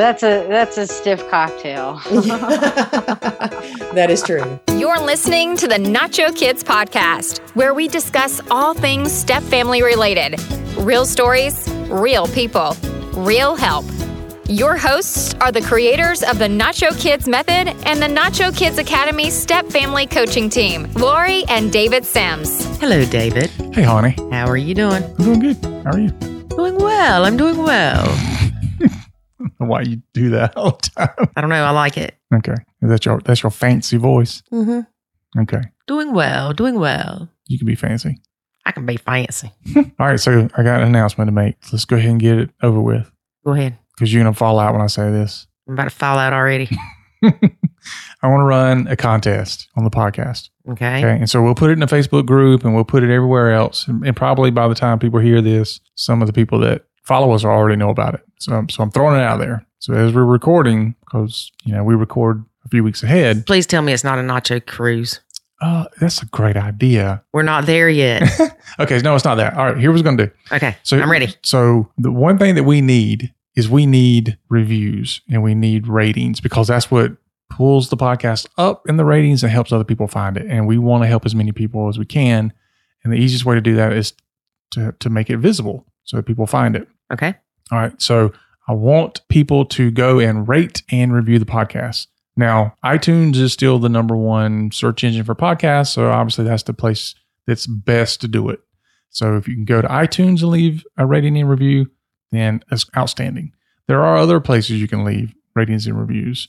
That's a stiff cocktail. That is true. You're listening to the Nacho Kids Podcast, where we discuss all things step family related. Real stories, real people, real help. Your hosts are the creators of the Nacho Kids Method and the Nacho Kids Academy Step Family Coaching Team, Lori and David Sims. Hello, David. Hey, honey. How are you doing? I'm doing good. How are you? Doing well. I'm doing well. Why you do that all the time? I don't know. I like it. Okay, that's your fancy voice. Mm-hmm. Okay. Doing well. You can be fancy. I can be fancy. All right, so I got an announcement to make. Let's go ahead and get it over with. Go ahead. Because you're gonna fall out when I say this. I'm about to fall out already. I want to run a contest on the podcast. Okay. And so we'll put it in a Facebook group, and we'll put it everywhere else. And probably by the time people hear this, some of the people that follow us already know about it. So I'm throwing it out there. So as we're recording, because, you know, we record a few weeks ahead. Please tell me it's not a nacho cruise. That's a great idea. We're not there yet. Okay. No, it's not that. All right. Here was going to do. Okay. So I'm ready. So the one thing that we need is we need reviews and we need ratings, because that's what pulls the podcast up in the ratings and helps other people find it. And we want to help as many people as we can. And the easiest way to do that is to make it visible so that people find it. Okay. All right. So I want people to go and rate and review the podcast. Now, iTunes is still the number one search engine for podcasts. So obviously that's the place that's best to do it. So if you can go to iTunes and leave a rating and review, then it's outstanding. There are other places you can leave ratings and reviews,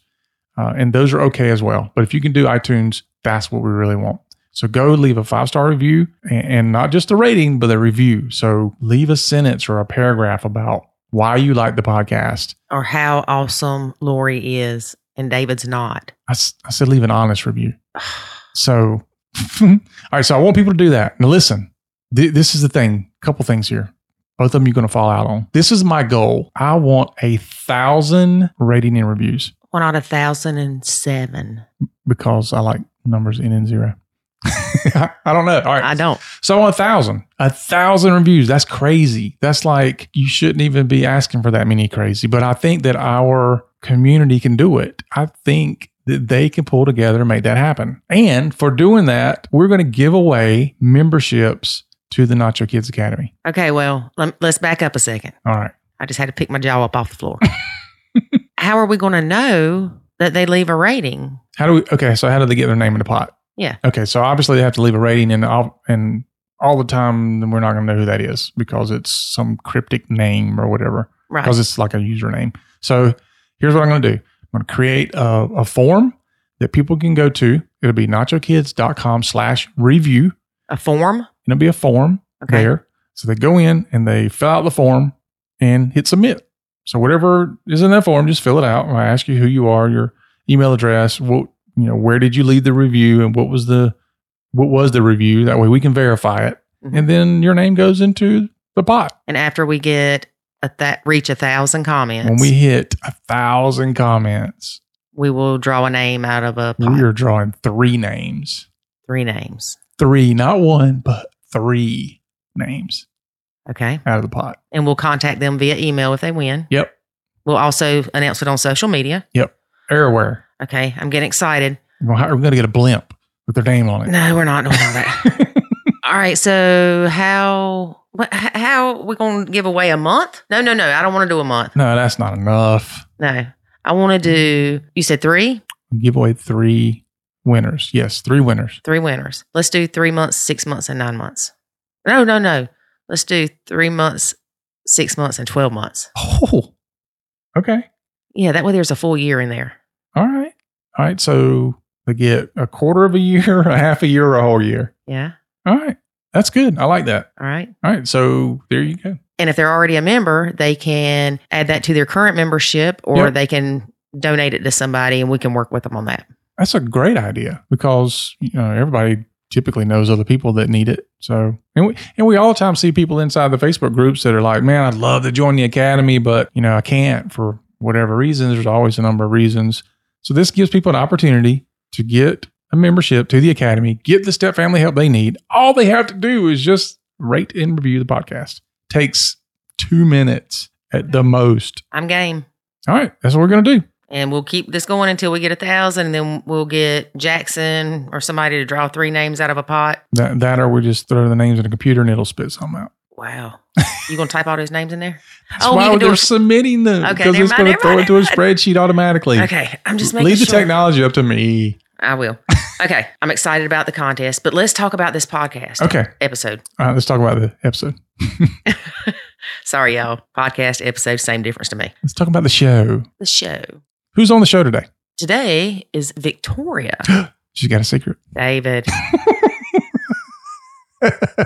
and those are okay as well. But if you can do iTunes, that's what we really want. So go leave a 5-star review, and not just a rating, but a review. So leave a sentence or a paragraph about why you like the podcast. Or how awesome Lori is and David's not. I said leave an honest review. So, all right. So I want people to do that. Now listen, this is the thing. A couple things here. Both of them you're going to fall out on. This is my goal. I want 1,000 rating and reviews. Why not 1,007? Because I like numbers in and zero. I don't know. All right. I don't. So I want 1,000. 1,000 reviews. That's crazy. That's like, you shouldn't even be asking for that many crazy. But I think that our community can do it. I think that they can pull together and make that happen. And for doing that, we're going to give away memberships to the Nacho Kids Academy. Okay. Well, let's back up a second. All right. I just had to pick my jaw up off the floor. How are we going to know that they leave a rating? How do they get their name in the pot? Yeah. Okay. So obviously they have to leave a rating, and all the time we're not going to know who that is because it's some cryptic name or whatever. Right. Because it's like a username. So here's what I'm going to do. I'm going to create a form that people can go to. It'll be nachokids.com/review. A form? It'll be a form there. So they go in and they fill out the form and hit submit. So whatever is in that form, just fill it out. I ask you who you are, your email address, where did you leave the review, and what was the review? That way we can verify it. Mm-hmm. And then your name goes into the pot. And after we get reach 1,000 comments. When we hit 1,000 comments, we will draw a name out of a pot. We are drawing 3 names. 3 names. 3, not 1, but 3 names. Okay. Out of the pot. And we'll contact them via email if they win. Yep. We'll also announce it on social media. Yep. Everywhere. Okay, I'm getting excited. We're going to get a blimp with their name on it. No, we're not doing all that. All right, so how we going to give away a month? No, I don't want to do a month. No, that's not enough. No, I want to do, you said 3? Give away 3 winners. Yes, 3 winners. 3 winners. Let's do 3 months, 6 months, and 9 months. No. Let's do 3 months, 6 months, and 12 months. Oh, okay. Yeah, that way there's a full year in there. All right. So they get a quarter of a year, a half a year, or a whole year. Yeah. All right. That's good. I like that. All right. So there you go. And if they're already a member, they can add that to their current membership, or they can donate it to somebody, and we can work with them on that. That's a great idea, because everybody typically knows other people that need it. So, and we all the time see people inside the Facebook groups that are like, man, I'd love to join the academy, but I can't for whatever reasons. There's always a number of reasons. So this gives people an opportunity to get a membership to the academy, get the step family help they need. All they have to do is just rate and review the podcast. Takes 2 minutes at the most. I'm game. All right. That's what we're going to do. And we'll keep this going until we get 1,000, and then we'll get Jackson or somebody to draw 3 names out of a pot. That or we just throw the names in a computer and it'll spit something out. Wow. You going to type all those names in there? That's why they're submitting them. Okay, because it's going to throw it to a spreadsheet automatically. Okay. I'm just making sure. Leave the technology up to me. I will. Okay. I'm excited about the contest, but let's talk about this podcast episode. All right. Let's talk about the episode. Sorry, y'all. Podcast episode, same difference to me. Let's talk about the show. The show. Who's on the show today? Today is Victoria. She's got a secret. David.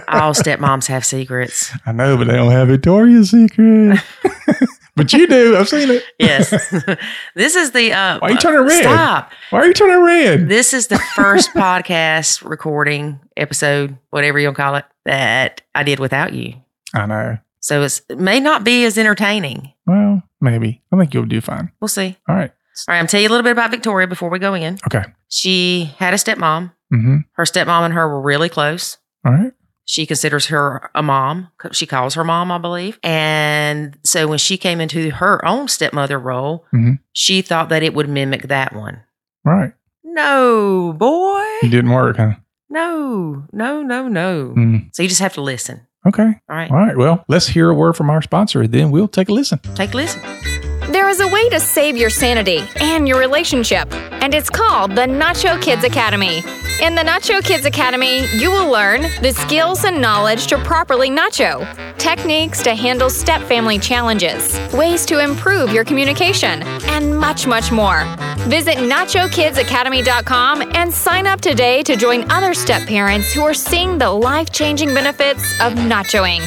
All stepmoms have secrets. I know, but they don't have Victoria's secret. But you do. I've seen it. Yes. This is the... Why are you turning red? Stop. Why are you turning red? This is the first podcast recording episode, whatever you'll call it, that I did without you. I know. So it may not be as entertaining. Well, maybe. I think you'll do fine. We'll see. All right. All right. I'm telling you a little bit about Victoria before we go in. Okay. She had a stepmom. Mm-hmm. Her stepmom and her were really close. All right. She considers her a mom. She calls her mom, I believe. And so when she came into her own stepmother role, mm-hmm. she thought that it would mimic that one. Right. No, boy. It didn't work, huh? No. Mm. So you just have to listen. Okay. All right. Well, let's hear a word from our sponsor. Then we'll take a listen. Take a listen. There is a way to save your sanity and your relationship, and it's called the Nacho Kids Academy. In the Nacho Kids Academy, you will learn the skills and knowledge to properly nacho, techniques to handle step-family challenges, ways to improve your communication, and much, much more. Visit nachokidsacademy.com and sign up today to join other step-parents who are seeing the life-changing benefits of nachoing.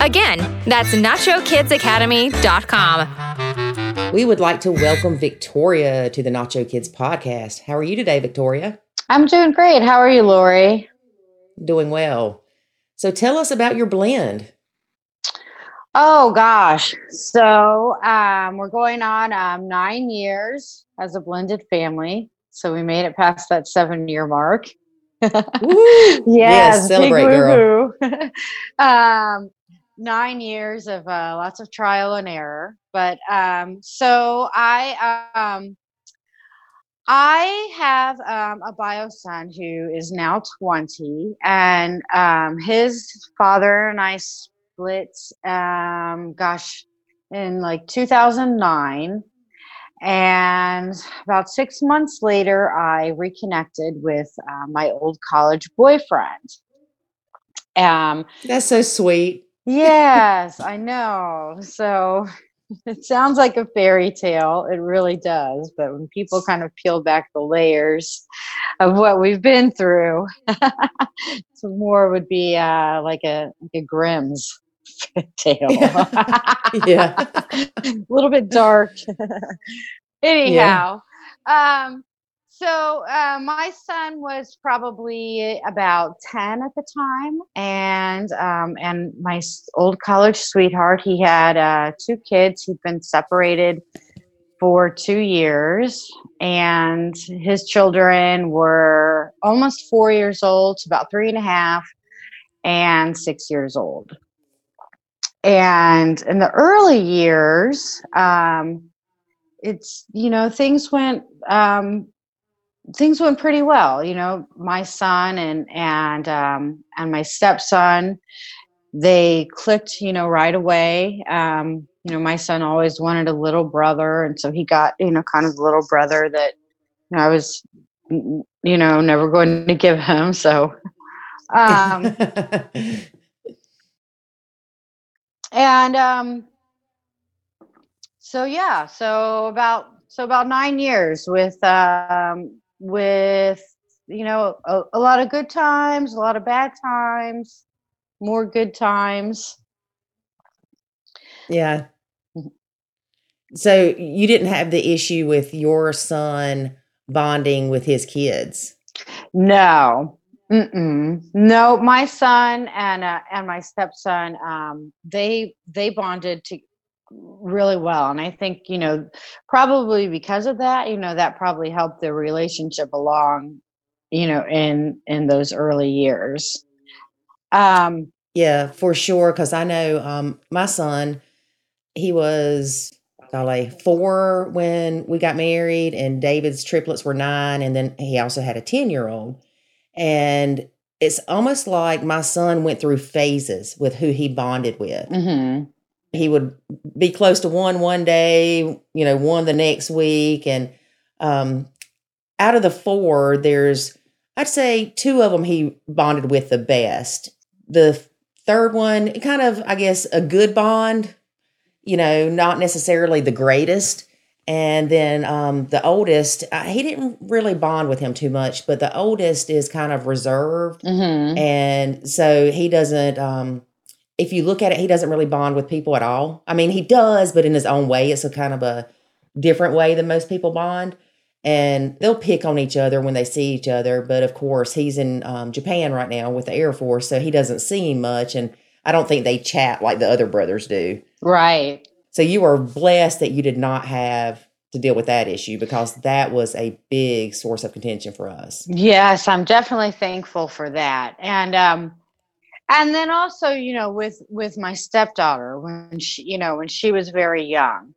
Again, that's nachokidsacademy.com. We would like to welcome Victoria to the Nacho Kids Podcast. How are you today, Victoria? I'm doing great. How are you, Lori? Doing well. So tell us about your blend. Oh, gosh. So we're going on 9 years as a blended family. So we made it past that 7-year mark. Yes, celebrate, girl. 9 years of lots of trial and error, but I have a bio son who is now 20, and his father and I split in like 2009, and about 6 months later I reconnected with my old college boyfriend. That's so sweet. Yes, I know. So it sounds like a fairy tale. It really does. But when people kind of peel back the layers of what we've been through, some more would be like a Grimm's tale. Yeah. A little bit dark. Anyhow. Yeah. So my son was probably about 10 at the time, and my old college sweetheart, he had 2 kids. He'd been separated for 2 years, and his children were almost 4 years old, about 3.5, and 6 years old. And in the early years, things went pretty well. You know, my son and my stepson, they clicked, you know, right away. You know, my son always wanted a little brother. And so he got, you know, kind of a little brother that, you know, I was, you know, never going to give him. So, about 9 years with you know, a lot of good times, a lot of bad times, more good times. Yeah. So you didn't have the issue with your son bonding with his kids? No. Mm-mm. No, my son and my stepson, they bonded really well. And I think, you know, probably because of that, you know, that probably helped their relationship along, you know, in those early years. Yeah, for sure. Cause I know, my son, he was golly, 4 when we got married, and David's triplets were 9. And then he also had a 10-year-old. And it's almost like my son went through phases with who he bonded with. Mm-hmm. He would be close to one day, you know, one the next week. And out of the 4, there's, I'd say 2 of them he bonded with the best. The 3rd one, kind of, I guess, a good bond, you know, not necessarily the greatest. And then the oldest, he didn't really bond with him too much, but the oldest is kind of reserved. Mm-hmm. And so he doesn't, if you look at it, he doesn't really bond with people at all. I mean, he does, but in his own way. It's a kind of a different way than most people bond. And they'll pick on each other when they see each other. But, of course, he's in Japan right now with the Air Force, so he doesn't see him much. And I don't think they chat like the other brothers do. Right. So you are blessed that you did not have to deal with that issue, because that was a big source of contention for us. Yes, I'm definitely thankful for that. And then also, you know, with my stepdaughter, when she was very young,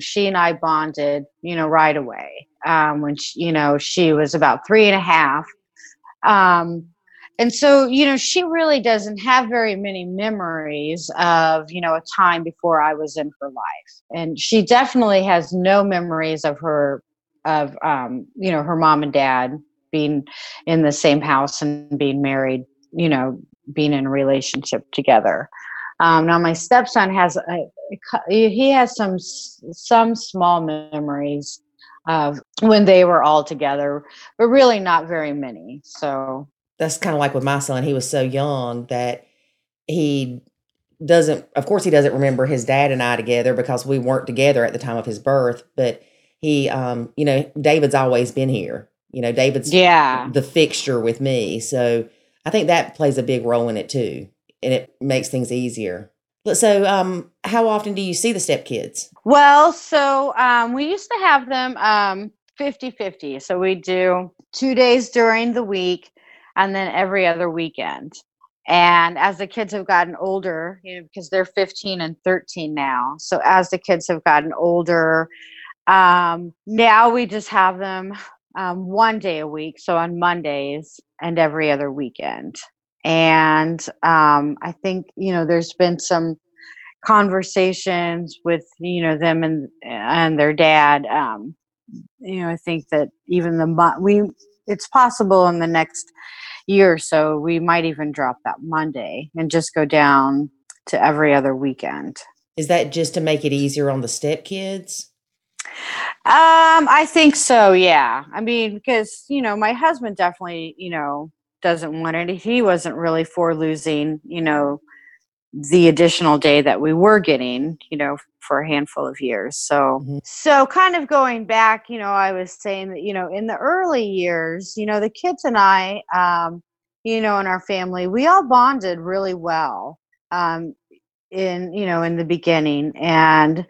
she and I bonded, you know, right away. When she, you know, she was about 3.5. And so, you know, she really doesn't have very many memories of, you know, a time before I was in her life. And she definitely has no memories of her mom and dad being in the same house and being married, you know, being in a relationship together. Now my stepson has some small memories of when they were all together, but really not very many. So that's kind of like with my son. He was so young that he doesn't remember his dad and I together, because we weren't together at the time of his birth, but he, you know, David's always been here, you know, David's the fixture with me. So I think that plays a big role in it too, and it makes things easier. So how often do you see the stepkids? Well, so we used to have them 50-50. So we do 2 days during the week and then every other weekend. And as the kids have gotten older, you know, because they're 15 and 13 now. So as the kids have gotten older, now we just have them 1 day a week. So on Mondays and every other weekend. And I think, you know, there's been some conversations with, you know, them and their dad. You know, I think that even it's possible in the next year or so, we might even drop that Monday and just go down to every other weekend. Is that just to make it easier on the stepkids? I think so. Yeah. I mean, because, you know, my husband definitely, you know, doesn't want it. He wasn't really for losing, you know, the additional day that we were getting, you know, for a handful of years. So, mm-hmm. So kind of going back, you know, I was saying that, you know, in the early years, you know, the kids and I, you know, in our family, we all bonded really well, in the beginning. And,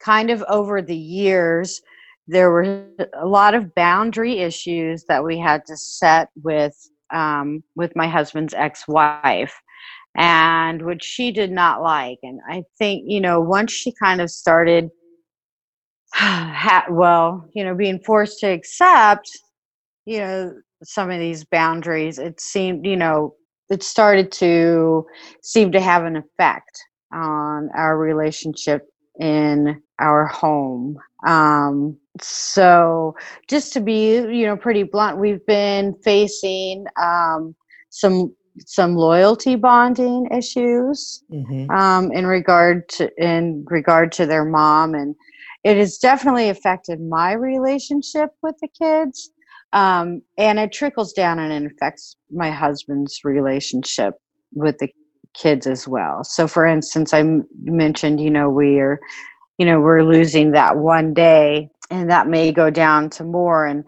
kind of over the years, there were a lot of boundary issues that we had to set with my husband's ex-wife, and which she did not like. And I think, you know, once she kind of started, being forced to accept, you know, some of these boundaries, it seemed, you know, it started to seem to have an effect on our relationship in our home. So just to be, you know, pretty blunt, we've been facing some loyalty bonding issues, mm-hmm. in regard to their mom, and it has definitely affected my relationship with the kids, and it trickles down and it affects my husband's relationship with the kids as well. So, for instance, I mentioned, you know, we're losing that 1 day, and that may go down to more. And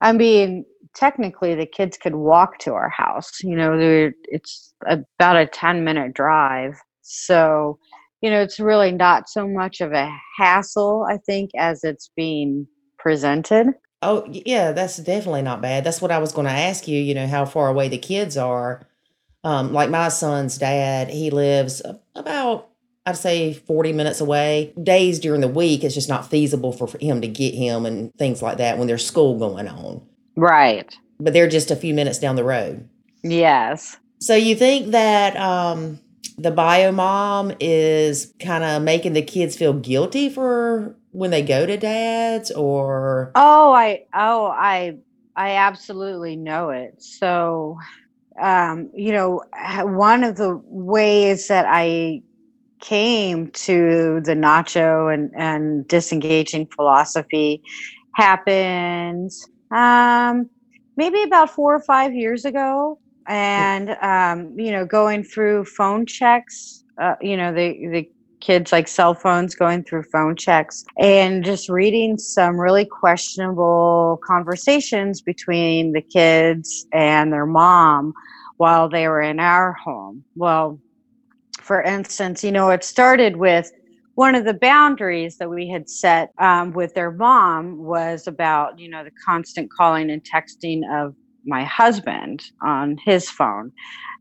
I mean, technically, the kids could walk to our house. You know, it's about a 10-minute drive. So, you know, it's really not so much of a hassle, I think, as it's being presented. Oh, yeah, that's definitely not bad. That's what I was going to ask you. You know, how far away the kids are. Like my son's dad, he lives about I'd say 40 minutes away. Days during the week, it's just not feasible for him to get him and things like that when there's school going on. Right. But they're just a few minutes down the road. Yes. So you think that the bio mom is kind of making the kids feel guilty for when they go to dad's or? I absolutely know it. So, you know, one of the ways that I came to the Nacho and disengaging philosophy happens maybe about 4 or 5 years ago. And, you know, going through phone checks, you know, the kids like cell phones going through phone checks and just reading some really questionable conversations between the kids and their mom while they were in our home. Well, for instance, you know, it started with one of the boundaries that we had set with their mom was about, you know, the constant calling and texting of my husband on his phone.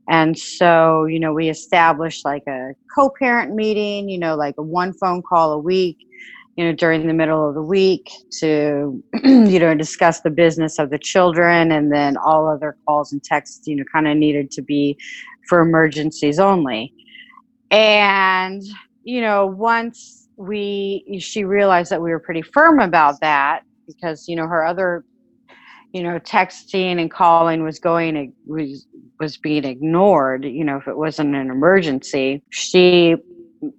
And so, you know, we established like a co-parent meeting, you know, like a one phone call a week, you know, during the middle of the week to, you know, discuss the business of the children. And then all other calls and texts, you know, kind of needed to be for emergencies only. And, you know, once she realized that we were pretty firm about that because, you know, her other, you know, texting and calling was being ignored, you know, if it wasn't an emergency. She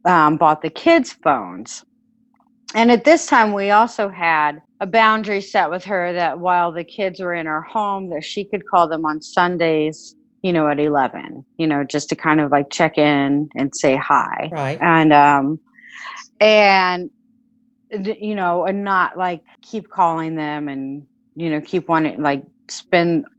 bought the kids' phones. And at this time, we also had a boundary set with her that while the kids were in our home, that she could call them on Sundays, you know, at 11, you know, just to kind of like check in and say hi. Right. And, you know, and not like keep calling them and, you know, keep wanting, like,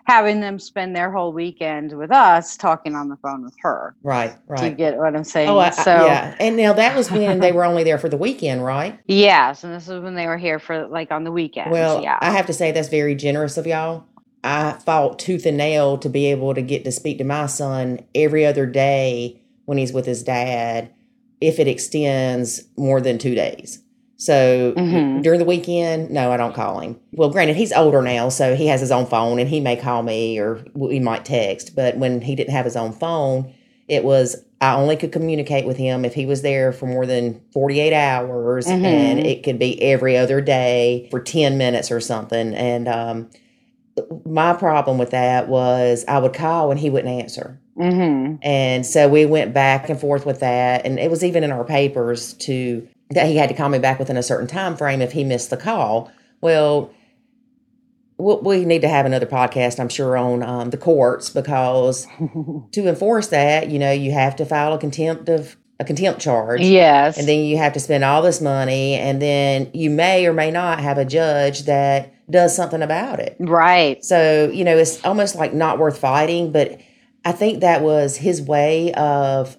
having them spend their whole weekend with us talking on the phone with her. Right. Do you get what I'm saying? Yeah. And now that was when they were only there for the weekend, right? Yes. And this is when they were here for, like, on the weekend. Well, yeah. I have to say that's very generous of y'all. I fought tooth and nail to be able to get to speak to my son every other day when he's with his dad, if it extends more than 2 days. So during the weekend, no, I don't call him. Well, granted, he's older now, so he has his own phone and he may call me or he might text. But when he didn't have his own phone, it was I only could communicate with him if he was there for more than 48 hours and it could be every other day for 10 minutes or something. And my problem with that was I would call and he wouldn't answer. And so we went back and forth with that. And it was even in our papers that he had to call me back within a certain time frame if he missed the call. Well, we need to have another podcast, I'm sure, on the courts, because to enforce that, you know, you have to file a contempt charge. Yes. And then you have to spend all this money, and then you may or may not have a judge that does something about it. Right. So, you know, it's almost like not worth fighting, but I think that was his way of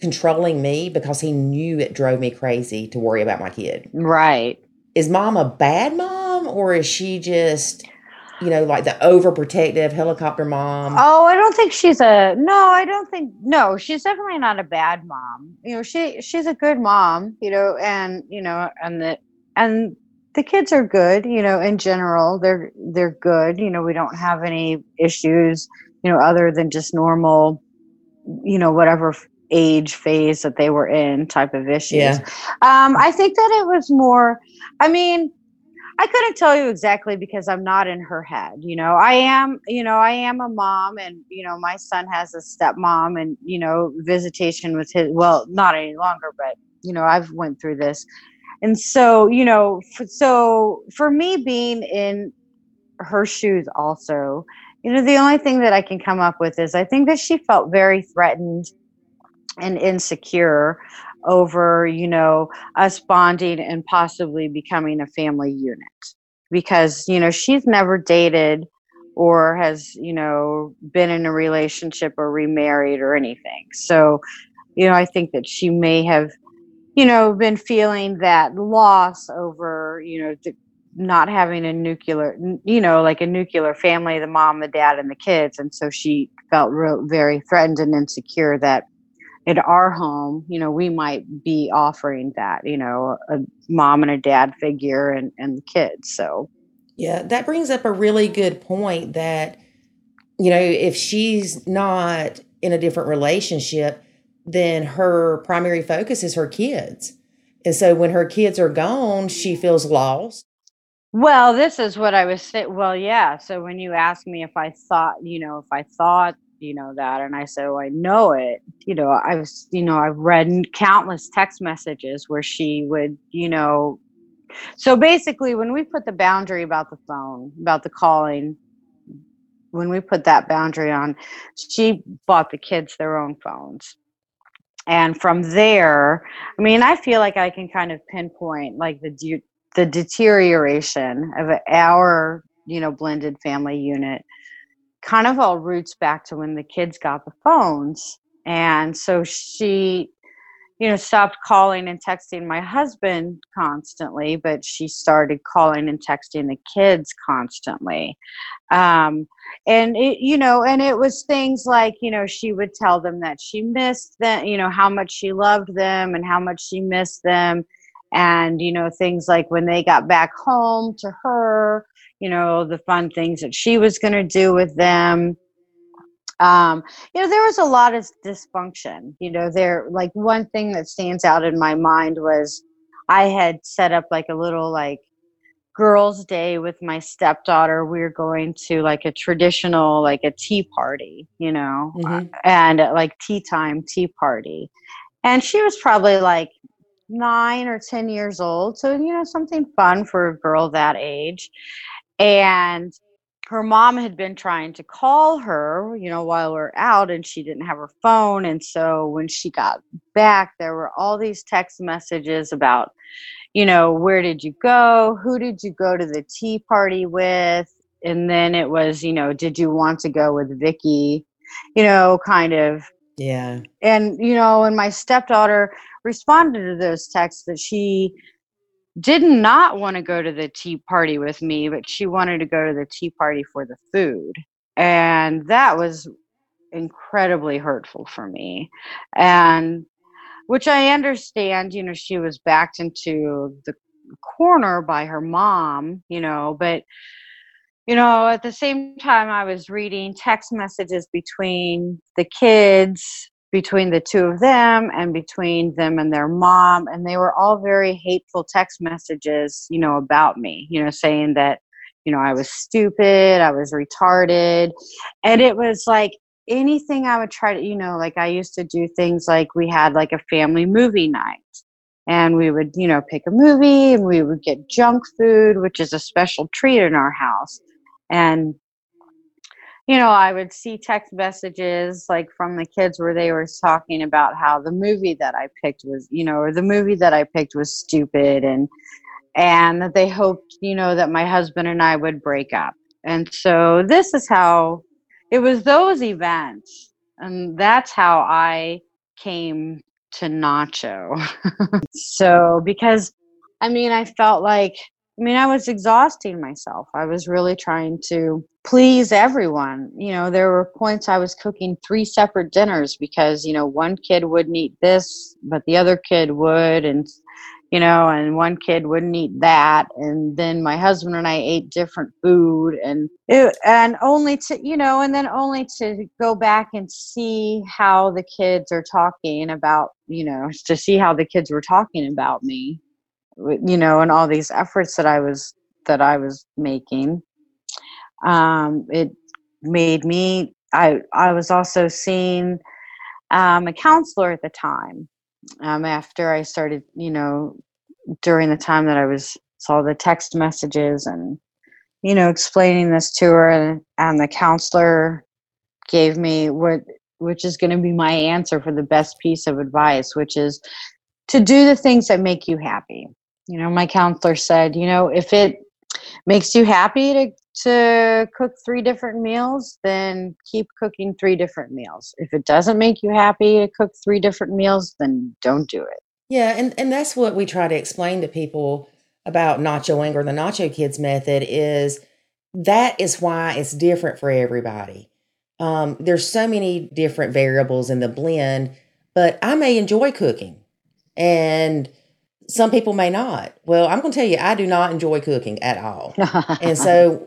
controlling me because he knew it drove me crazy to worry about my kid. Right. Is mom a bad mom, or is she just, you know, like the overprotective helicopter mom? Oh, I don't think no, she's definitely not a bad mom. You know, she's a good mom, you know, and the kids are good, you know, in general, they're good. You know, we don't have any issues, you know, other than just normal, you know, whatever age phase that they were in type of issues. Yeah. I think that it was more, I mean, I couldn't tell you exactly because I'm not in her head. You know, I am a mom, and, you know, my son has a stepmom, and, you know, visitation with his, well, not any longer, but, you know, I've went through this. And so, you know, so for me being in her shoes also, you know, the only thing that I can come up with is I think that she felt very threatened and insecure over, you know, us bonding and possibly becoming a family unit, because, you know, she's never dated or has, you know, been in a relationship or remarried or anything. So, you know, I think that she may have, you know, been feeling that loss over, you know, not having a nuclear, you know, like a nuclear family, the mom, the dad, and the kids. And so she felt very threatened and insecure that, at our home, you know, we might be offering that, you know, a mom and a dad figure and the kids. So, yeah, that brings up a really good point that, you know, if she's not in a different relationship, then her primary focus is her kids. And so when her kids are gone, she feels lost. Well, this is what I was saying. Well, yeah. So when you asked me if I thought, you know, that, and I said, well, I know it, you know, I've read countless text messages where she would, you know, so basically when we put the boundary about the phone, about the calling, when we put that boundary on, she bought the kids their own phones. And from there, I mean, I feel like I can kind of pinpoint like the deterioration of our, you know, blended family unit kind of all roots back to when the kids got the phones. And so she, you know, stopped calling and texting my husband constantly, but she started calling and texting the kids constantly. And it, you know, and it was things like, you know, she would tell them that she missed them, you know, how much she loved them and how much she missed them. And, you know, things like when they got back home to her, you know, the fun things that she was going to do with them. You know, there was a lot of dysfunction, you know, there, like one thing that stands out in my mind was I had set up like a little like girls' day with my stepdaughter. We were going to like a traditional, like a tea party, you know, and like tea time tea party. And she was probably like 9 or 10 years old. So, you know, something fun for a girl that age. And her mom had been trying to call her, you know, while we're out, and she didn't have her phone. And so when she got back, there were all these text messages about, you know, where did you go? Who did you go to the tea party with? And then it was, you know, did you want to go with Vicky? You know, kind of. Yeah. And, you know, and my stepdaughter responded to those texts that she did not want to go to the tea party with me, but she wanted to go to the tea party for the food. And that was incredibly hurtful for me. And which I understand, you know, she was backed into the corner by her mom, you know, but, you know, at the same time I was reading text messages between the kids, between the two of them and between them and their mom. And they were all very hateful text messages, you know, about me, you know, saying that, you know, I was stupid, I was retarded. And it was like anything I would try to, you know, like I used to do things like we had like a family movie night and we would, you know, pick a movie and we would get junk food, which is a special treat in our house. And you know, I would see text messages like from the kids where they were talking about how the movie that I picked was, you know, or the movie that I picked was stupid and that they hoped, you know, that my husband and I would break up. And so this is how it was, those events. And that's how I came to Nacho. So, because I mean, I felt like, I mean, I was exhausting myself. I was really trying to please everyone. You know, there were points I was cooking 3 separate dinners because, you know, one kid wouldn't eat this, but the other kid would. And, you know, and one kid wouldn't eat that. And then my husband and I ate different food and only to, you know, and then only to go back and see how the kids are talking about, you know, to see how the kids were talking about me. You know, and all these efforts that I was making, it made me, I was also seeing a counselor at the time, after I started, you know, during the time that I saw the text messages and, you know, explaining this to her and the counselor gave me which is going to be my answer for the best piece of advice, which is to do the things that make you happy. You know, my counselor said, you know, if it makes you happy to cook 3 different meals, then keep cooking 3 different meals. If it doesn't make you happy to cook 3 different meals, then don't do it. Yeah, and that's what we try to explain to people about Nachoing or the Nacho Kids Method is that is why it's different for everybody. There's so many different variables in the blend but I may enjoy cooking and some people may not. Well, I'm going to tell you, I do not enjoy cooking at all. And so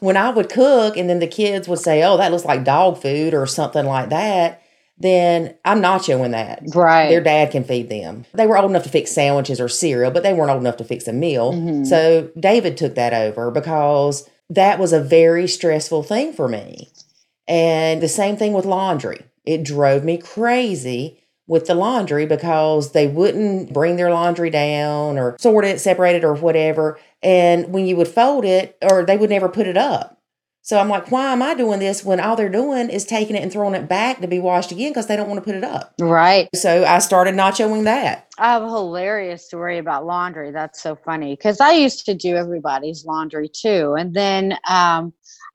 when I would cook and then the kids would say, oh, that looks like dog food or something like that, then I'm nachoing that. Right. Their dad can feed them. They were old enough to fix sandwiches or cereal, but they weren't old enough to fix a meal. Mm-hmm. So David took that over because that was a very stressful thing for me. And the same thing with laundry. It drove me crazy with the laundry because they wouldn't bring their laundry down or sort it, separate it or whatever. And when you would fold it, or they would never put it up. So I'm like, why am I doing this when all they're doing is taking it and throwing it back to be washed again because they don't want to put it up? Right. So I started nachoing that. I have a hilarious story about laundry. That's so funny because I used to do everybody's laundry too. And then I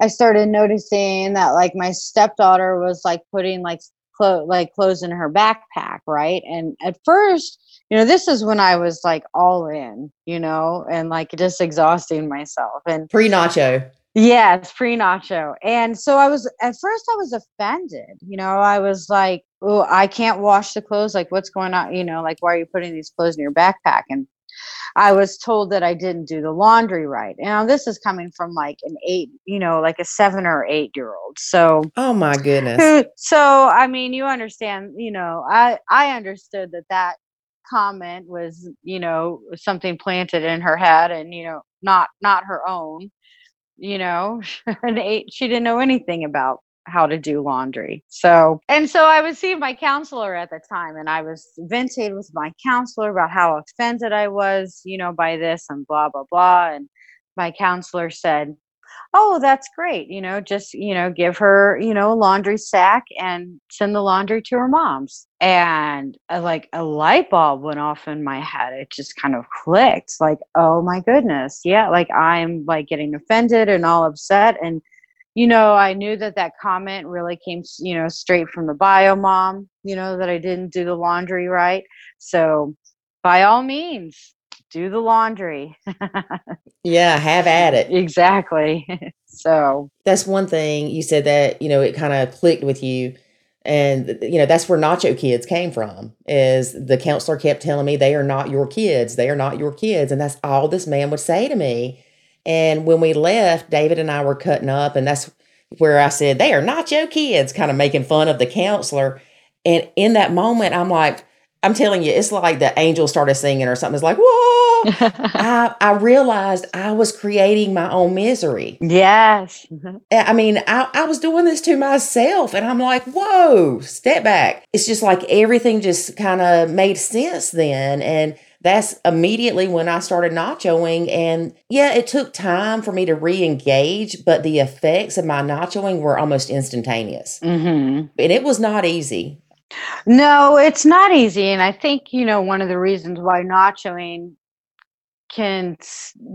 started noticing that like my stepdaughter was like putting like clothes in her backpack, right? And at first, you know, this is when I was like all in, you know, and like just exhausting myself. And pre-nacho. Yes, pre-nacho. And so I was, at first I was offended, you know, I was like, oh, I can't wash the clothes. Like what's going on? You know, like why are you putting these clothes in your backpack? And I was told that I didn't do the laundry right. Now this is coming from like an 8, you know, like a 7 or 8 year old. So, oh my goodness. So, I mean, you understand, you know, I understood that that comment was, you know, something planted in her head and, you know, not her own, you know, she didn't know anything about how to do laundry. So I would see my counselor at the time and I was vented with my counselor about how offended I was, you know, by this and blah, blah, blah. And my counselor said, oh, that's great. You know, just, you know, give her, you know, a laundry sack and send the laundry to her mom's. And like a light bulb went off in my head. It just kind of clicked like, oh my goodness. Yeah. Like I'm like getting offended and all upset. And, you know, I knew that that comment really came, you know, straight from the bio mom, you know, that I didn't do the laundry right. So by all means, do the laundry. Yeah, have at it. Exactly. So that's one thing you said that, you know, it kind of clicked with you. And, you know, that's where Nacho Kids came from, is the counselor kept telling me they are not your kids. They are not your kids. And that's all this man would say to me. And when we left, David and I were cutting up, and that's where I said, they are not your kids, kind of making fun of the counselor. And in that moment, I'm like, I'm telling you, it's like the angel started singing or something. It's like, whoa, I realized I was creating my own misery. Yes. I mean, I was doing this to myself, and I'm like, whoa, step back. It's just like everything just kind of made sense then. And that's immediately when I started nachoing. And yeah, it took time for me to re-engage, but the effects of my nachoing were almost instantaneous. Mm-hmm. And it was not easy. No, it's not easy. And I think, you know, one of the reasons why nachoing can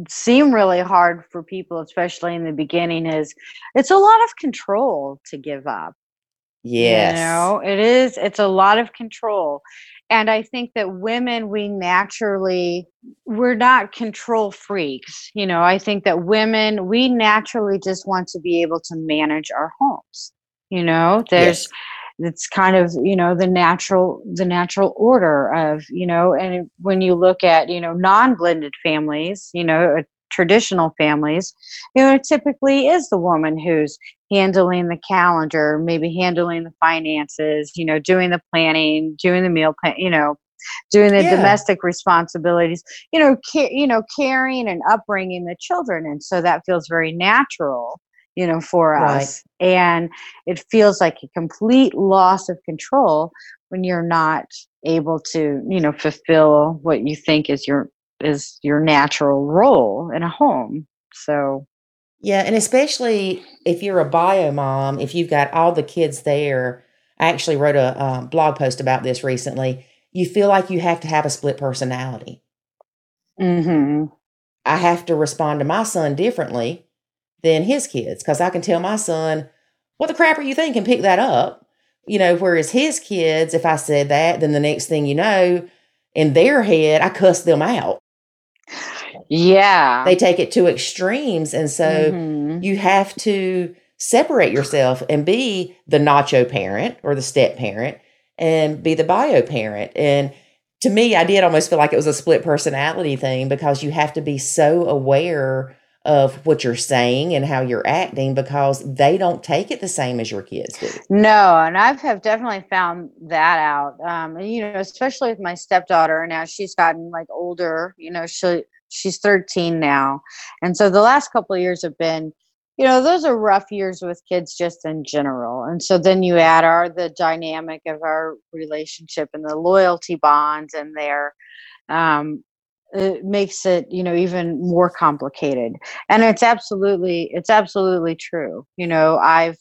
seem really hard for people, especially in the beginning, is it's a lot of control to give up. Yes. You know, it is. It's a lot of control. And I think that women, we're not control freaks. You know, I think that women, we naturally just want to be able to manage our homes. You know, it's kind of, you know, the natural order of, you know, and when you look at, you know, non-blended families, you know, traditional families, you know, it typically is the woman who's handling the calendar, maybe handling the finances, you know, doing the planning, doing the meal plan, you know, doing the domestic responsibilities, you know, caring and upbringing the children. And so that feels very natural, you know, for us. And it feels like a complete loss of control when you're not able to, you know, fulfill what you think is your natural role in a home. So, yeah. And especially if you're a bio mom, if you've got all the kids there, I actually wrote a blog post about this recently. You feel like you have to have a split personality. Mm-hmm. I have to respond to my son differently than his kids, because I can tell my son, what the crap are you thinking? Pick that up. You know, whereas his kids, if I said that, then the next thing you know, in their head, I cuss them out. Yeah. They take it to extremes. And so you have to separate yourself and be the nacho parent or the step parent and be the bio parent. And to me, I did almost feel like it was a split personality thing, because you have to be so aware of what you're saying and how you're acting, because they don't take it the same as your kids do. No, and I have definitely found that out. You know, especially with my stepdaughter, now she's gotten like older, you know, she's 13 now. And so the last couple of years have been, you know, those are rough years with kids just in general. And so then you add the dynamic of our relationship and the loyalty bonds in there. It makes it, you know, even more complicated. And it's absolutely true. You know, I've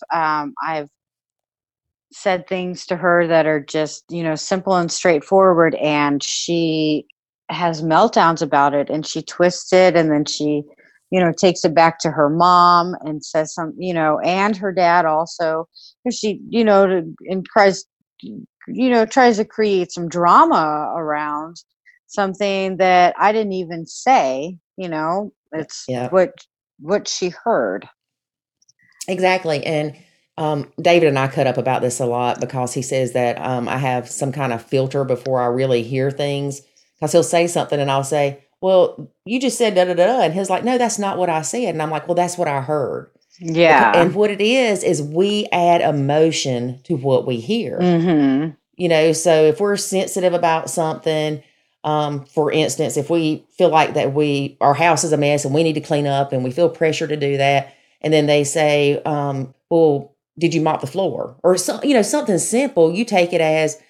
said things to her that are just, you know, simple and straightforward, and she has meltdowns about it, and she twists it, and then she, you know, takes it back to her mom and says some, you know, and her dad also. And she, you know, and tries to create some drama around something that I didn't even say, you know. It's what she heard. Exactly. And David and I cut up about this a lot, because he says that I have some kind of filter before I really hear things, because he'll say something and I'll say, well, you just said da-da-da-da. And he's like, no, that's not what I said. And I'm like, well, that's what I heard. Yeah. And what it is we add emotion to what we hear. Mm-hmm. You know, so if we're sensitive about something, for instance, if we feel like that our house is a mess and we need to clean up, and we feel pressure to do that, and then they say, well, did you mop the floor? Or, you know, something simple, you take it as,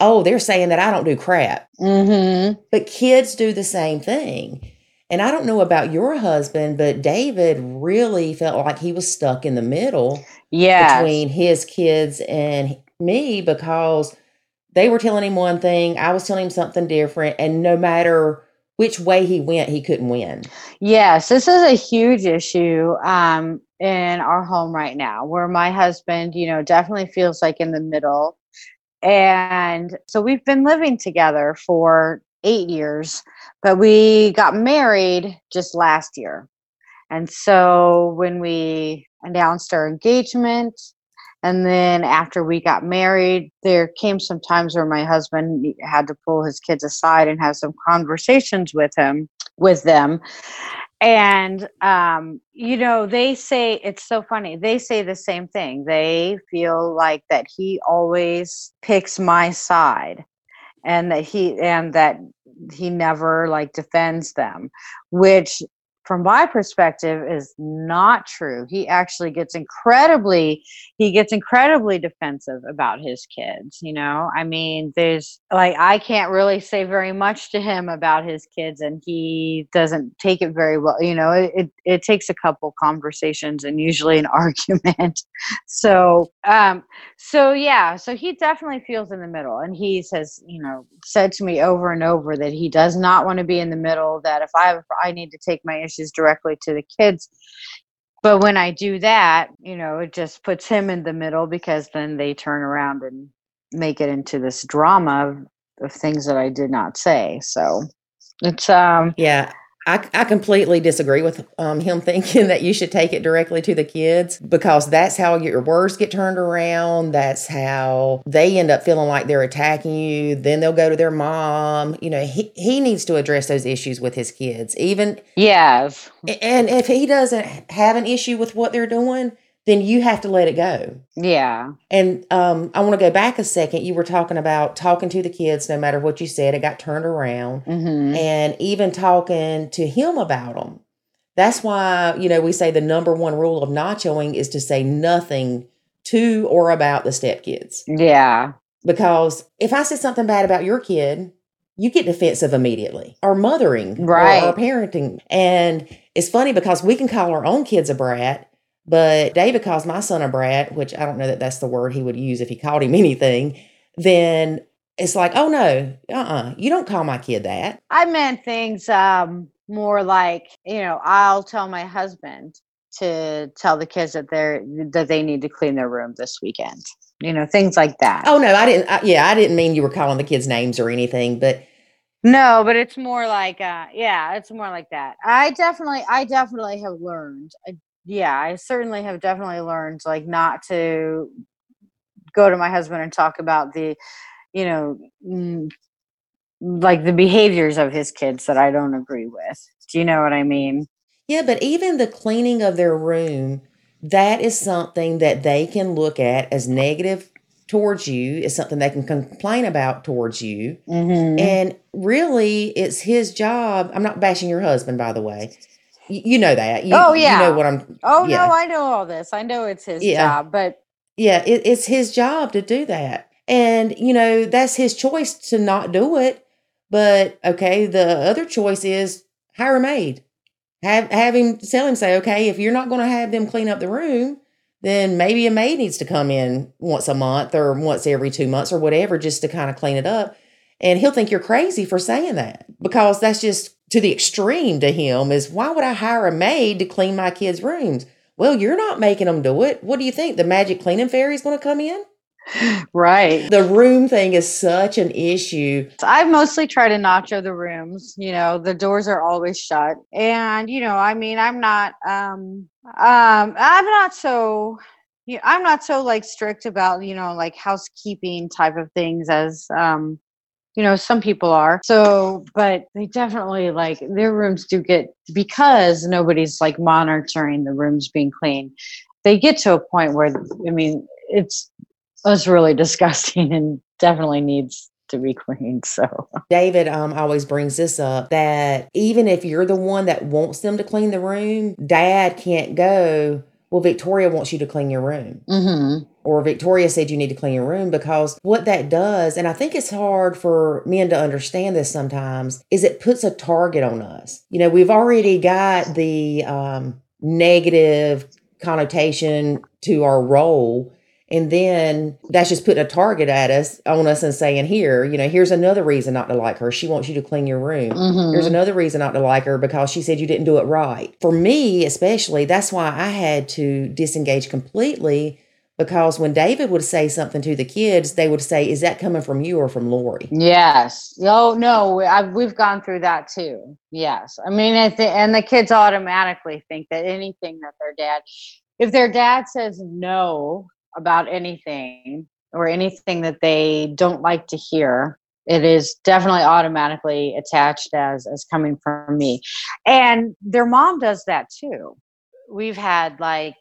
oh, they're saying that I don't do crap. Mm-hmm. But kids do the same thing. And I don't know about your husband, but David really felt like he was stuck in the middle between his kids and me, because they were telling him one thing, I was telling him something different, and no matter which way he went, he couldn't win. Yes, this is a huge issue in our home right now, where my husband, you know, definitely feels like in the middle. And so we've been living together for 8 years, but we got married just last year. And so when we announced our engagement, and then after we got married, there came some times where my husband had to pull his kids aside and have some conversations with them. And, you know, they say, it's so funny, they say the same thing. They feel like that he always picks my side, and that he never like defends them, which from my perspective is not true. He actually gets incredibly defensive about his kids. You know, I mean, there's like, I can't really say very much to him about his kids, and he doesn't take it very well. You know, it takes a couple conversations and usually an argument. So he definitely feels in the middle, and he says, you know, said to me over and over that he does not want to be in the middle, that if I need to take my issues directly to the kids. But when I do that, you know, it just puts him in the middle, because then they turn around and make it into this drama of things that I did not say. So it's, I completely disagree with him thinking that you should take it directly to the kids, because that's how your words get turned around. That's how they end up feeling like they're attacking you. Then they'll go to their mom. You know, he needs to address those issues with his kids. Even and if he doesn't have an issue with what they're doing, then you have to let it go. Yeah. And I want to go back a second. You were talking about talking to the kids, no matter what you said, it got turned around. Mm-hmm. And even talking to him about them. That's why, you know, we say the number one rule of nachoing is to say nothing to or about the stepkids. Yeah. Because if I said something bad about your kid, you get defensive immediately. Or mothering. Right. Or parenting. And it's funny, because we can call our own kids a brat. But David calls my son a brat, which I don't know that that's the word he would use if he called him anything. Then it's like, oh, no, you don't call my kid that. I meant things more like, you know, I'll tell my husband to tell the kids that they need to clean their room this weekend. You know, things like that. Oh, no, I didn't. I didn't mean you were calling the kids names or anything, but. No, but it's more like, it's more like that. I definitely have learned. I certainly have definitely learned, like, not to go to my husband and talk about the, you know, like the behaviors of his kids that I don't agree with. Do you know what I mean? Yeah, but even the cleaning of their room, that is something that they can look at as negative towards you. It's something they can complain about towards you. Mm-hmm. And really, it's his job. I'm not bashing your husband, by the way. You know that. You know what I'm... Oh, yeah. No, I know all this. I know it's his job, but... Yeah, it's his job to do that. And, you know, that's his choice to not do it. But, okay, the other choice is hire a maid. Have him, tell him, say, okay, if you're not going to have them clean up the room, then maybe a maid needs to come in once a month or once every 2 months or whatever, just to kind of clean it up. And he'll think you're crazy for saying that, because that's just to the extreme to him is, why would I hire a maid to clean my kids' rooms? Well, you're not making them do it. What do you think? The magic cleaning fairy is going to come in? Right. The room thing is such an issue. I mostly try to nacho the rooms. You know, the doors are always shut. And, you know, I mean, I'm not so like strict about, you know, like housekeeping type of things as, you know, some people are. So, but they definitely like their rooms do get, because nobody's like monitoring the rooms being clean. They get to a point where, I mean, it's really disgusting and definitely needs to be cleaned. So David always brings this up, that even if you're the one that wants them to clean the room, Dad can't go, well, Victoria wants you to clean your room. Mm-hmm. Or Victoria said you need to clean your room, because what that does, and I think it's hard for men to understand this sometimes, is it puts a target on us. You know, we've already got the negative connotation to our role. And then that's just putting a target on us and saying, here, you know, here's another reason not to like her. She wants you to clean your room. Mm-hmm. Here's another reason not to like her, because she said you didn't do it right. For me, especially, that's why I had to disengage completely, because when David would say something to the kids, they would say, is that coming from you or from Lori? Yes. Oh, no, we've gone through that too. Yes. I mean, and the kids automatically think that anything that if their dad says no about anything or anything that they don't like to hear, it is definitely automatically attached as coming from me. And their mom does that too. We've had like,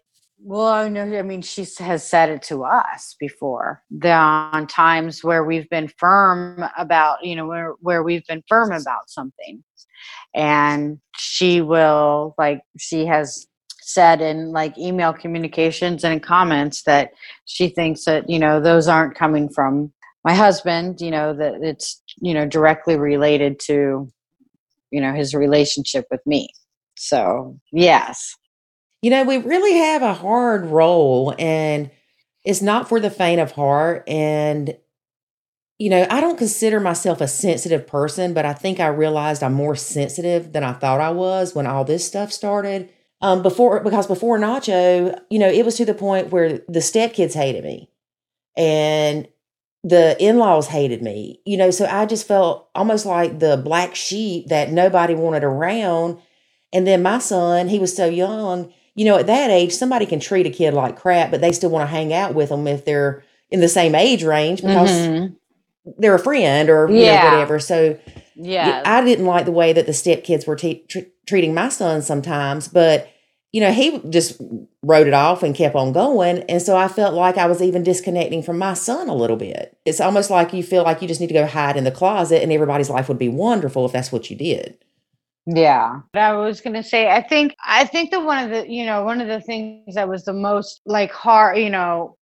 well, I mean, she has said it to us before, on times where we've been firm about, you know, where we've been firm about something. And she will, like, she has said in like email communications and in comments that she thinks that, you know, those aren't coming from my husband, you know, that it's, you know, directly related to, you know, his relationship with me. So, yes. You know, we really have a hard role, and it's not for the faint of heart. And, you know, I don't consider myself a sensitive person, but I think I realized I'm more sensitive than I thought I was when all this stuff started. Before Nacho, you know, it was to the point where the stepkids hated me and the in-laws hated me, you know, so I just felt almost like the black sheep that nobody wanted around. And then my son, he was so young, you know, at that age, somebody can treat a kid like crap, but they still want to hang out with them if they're in the same age range, because they're a friend or you know, whatever. So yeah, I didn't like the way that the stepkids were treating my son sometimes, but you know, he just wrote it off and kept on going. And so I felt like I was even disconnecting from my son a little bit. It's almost like you feel like you just need to go hide in the closet and everybody's life would be wonderful if that's what you did. Yeah. But I was going to say, I think that one of the things that was the most like hard, you know,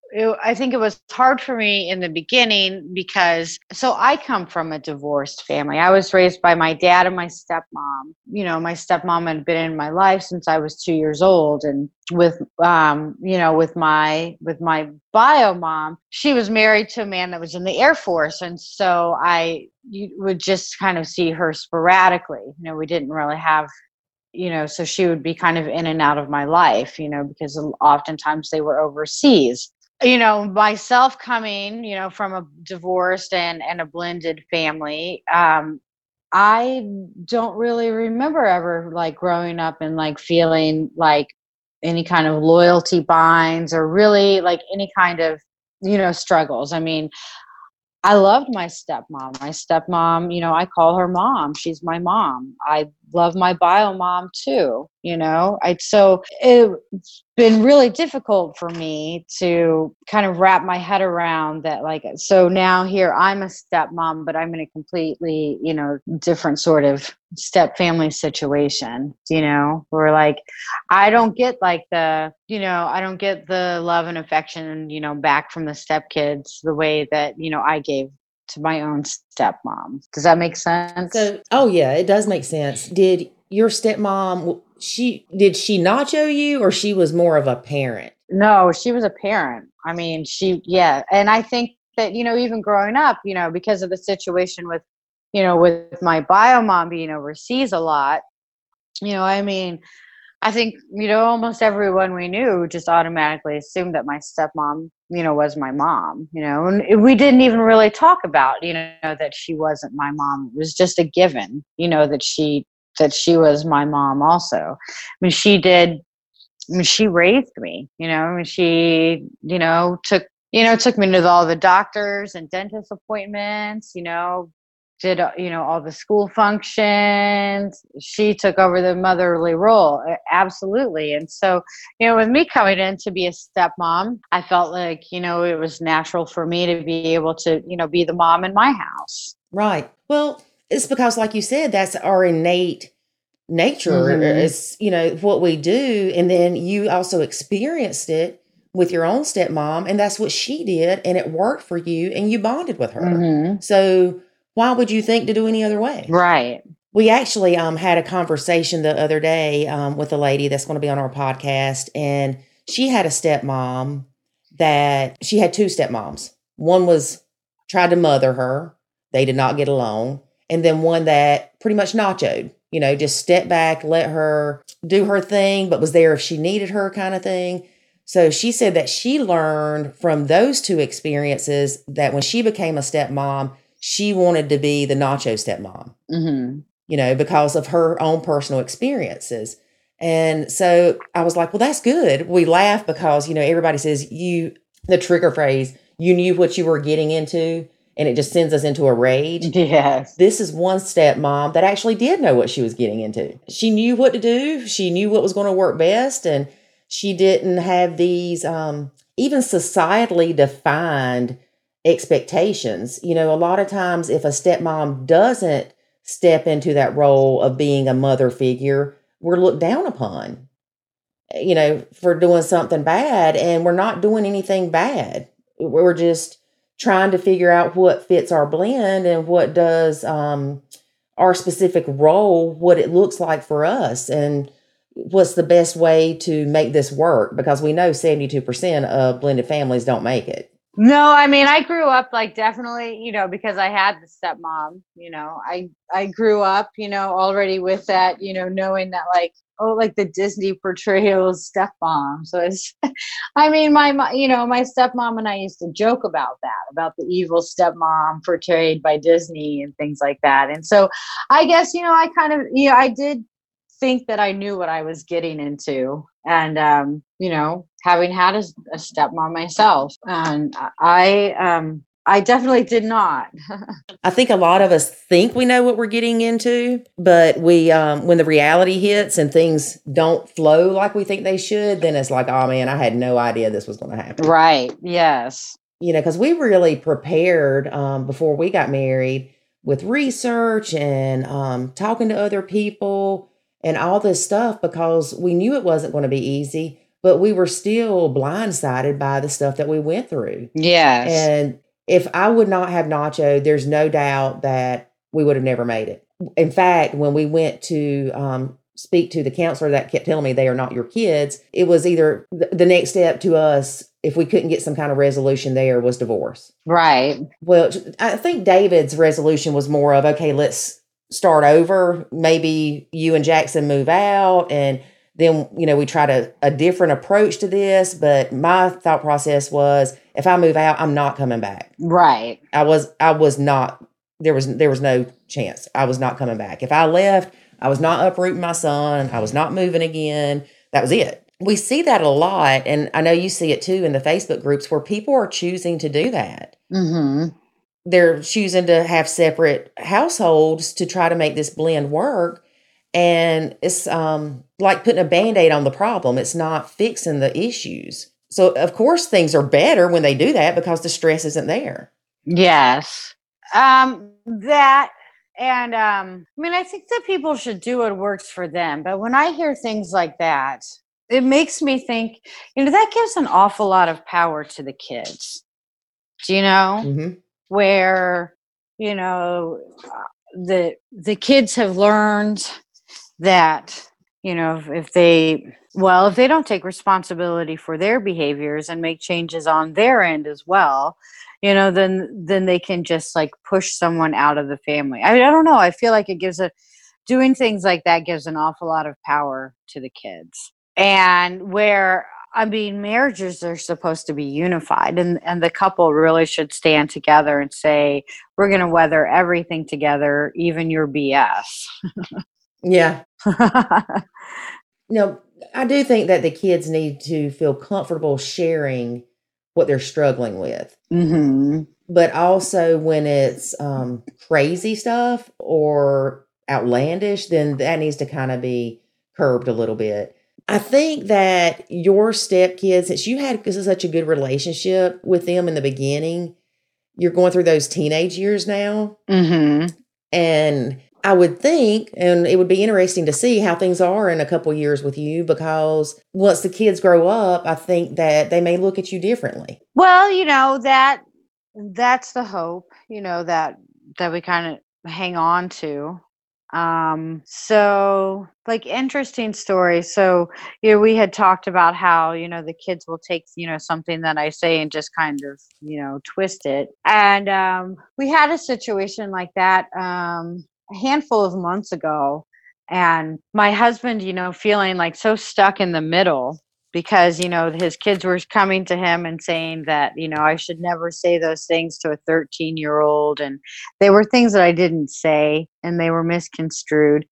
I think it was hard for me in the beginning, because so I come from a divorced family. I was raised by my dad and my stepmom. You know, my stepmom had been in my life since I was 2 years old, and with my bio mom, she was married to a man that was in the Air Force, and so you would just kind of see her sporadically. You know, we didn't really have, you know, so she would be kind of in and out of my life, you know, because oftentimes they were overseas. You know, myself coming, you know, from a divorced and a blended family, I don't really remember ever like growing up and like feeling like any kind of loyalty binds or really like any kind of, you know, struggles. I mean, I loved my stepmom. My stepmom, you know, I call her mom. She's my mom. I love my bio mom too, you know. So it's been really difficult for me to kind of wrap my head around that, like, so now here I'm a stepmom, but I'm in a completely, you know, different sort of step family situation, you know, where like, I don't get like the, you know, I don't get the love and affection, you know, back from the stepkids the way that, you know, I gave to my own stepmom. Does that make sense? Oh yeah, it does make sense. Did your stepmom, did she nacho you, or she was more of a parent? No, she was a parent. I mean, and I think that, you know, even growing up, you know, because of the situation with, you know, with my bio mom being overseas a lot, you know, I mean, I think, you know, almost everyone we knew just automatically assumed that my stepmom, you know, was my mom, you know, and we didn't even really talk about, you know, that she wasn't my mom. It was just a given, you know, that she was my mom also. I mean, she raised me, you know, I mean, she, you know, took me to all the doctors and dentist appointments, you know, did, you know, all the school functions. She took over the motherly role. Absolutely. And so, you know, with me coming in to be a stepmom, I felt like, you know, it was natural for me to be able to, you know, be the mom in my house. Right. Well, it's because, like you said, that's our innate nature. Mm-hmm. It's, you know, what we do. And then you also experienced it with your own stepmom, and that's what she did. And it worked for you, and you bonded with her. Mm-hmm. So why would you think to do any other way? Right. We actually had a conversation the other day with a lady that's going to be on our podcast, and she had a stepmom that she had two stepmoms. One was tried to mother her. They did not get along. And then one that pretty much nachoed, you know, just stepped back, let her do her thing, but was there if she needed her kind of thing. So she said that she learned from those two experiences that when she became a stepmom, she wanted to be the nacho stepmom, mm-hmm. you know, because of her own personal experiences. And so I was like, well, that's good. We laugh because, you know, everybody says the trigger phrase, you knew what you were getting into, and it just sends us into a rage. Yes. This is one stepmom that actually did know what she was getting into. She knew what to do. She knew what was going to work best. And she didn't have these even societally defined expectations. You know, a lot of times if a stepmom doesn't step into that role of being a mother figure, we're looked down upon, you know, for doing something bad, and we're not doing anything bad. We're just trying to figure out what fits our blend and what does our specific role, what it looks like for us, and what's the best way to make this work, because we know 72% of blended families don't make it. No, I mean, I grew up like definitely, you know, because I had the stepmom, you know, I grew up, you know, already with that, you know, knowing that like, oh, like the Disney portrayals stepmom. So it's, I mean, my stepmom and I used to joke about that, about the evil stepmom portrayed by Disney and things like that. And so I guess, you know, I kind of, you know, I did think that I knew what I was getting into. And, you know, having had a stepmom myself, and I definitely did not. I think a lot of us think we know what we're getting into, but we, when the reality hits and things don't flow like we think they should, then it's like, oh man, I had no idea this was going to happen. Right. Yes. You know, cause we really prepared, before we got married, with research and, talking to other people and all this stuff, because we knew it wasn't going to be easy, but we were still blindsided by the stuff that we went through. Yes. And if I would not have nacho, there's no doubt that we would have never made it. In fact, when we went to speak to the counselor that kept telling me they are not your kids, it was either the next step to us, if we couldn't get some kind of resolution there, was divorce. Right. Well, I think David's resolution was more of, okay, let's start over. Maybe you and Jackson move out, and then, you know, we tried a different approach to this, but my thought process was, if I move out, I'm not coming back. Right. I was not, there was no chance. I was not coming back. If I left, I was not uprooting my son. I was not moving again. That was it. We see that a lot. And I know you see it too in the Facebook groups where people are choosing to do that. Mm-hmm. they're choosing to have separate households to try to make this blend work. And it's like putting a Band-Aid on the problem. It's not fixing the issues. So, of course, things are better when they do that because the stress isn't there. Yes. I mean, I think that people should do what works for them. But when I hear things like that, it makes me think, you know, that gives an awful lot of power to the kids. Do you know? Mm-hmm. Where, you know, the kids have learned that, you know, if they don't take responsibility for their behaviors and make changes on their end as well, you know, then they can just like push someone out of the family. I mean, I don't know. I feel like it gives doing things like that gives an awful lot of power to the kids. And where, I mean, marriages are supposed to be unified, and the couple really should stand together and say, we're going to weather everything together, even your BS. Yeah. No, I do think that the kids need to feel comfortable sharing what they're struggling with. Mm-hmm. But also when it's crazy stuff or outlandish, then that needs to kind of be curbed a little bit. I think that your stepkids, since you had such a good relationship with them in the beginning, you're going through those teenage years now. Mm-hmm. And I would think, and it would be interesting to see how things are in a couple years with you, because once the kids grow up, I think that they may look at you differently. Well, you know, that's the hope, you know, that we kind of hang on to. So like interesting story. So, you know, we had talked about how, you know, the kids will take, you know, something that I say and just kind of, you know, twist it. And, we had a situation like that, a handful of months ago, and my husband, you know, feeling like so stuck in the middle because, you know, his kids were coming to him and saying that, you know, I should never say those things to a 13-year-old. And they were things that I didn't say, and they were misconstrued.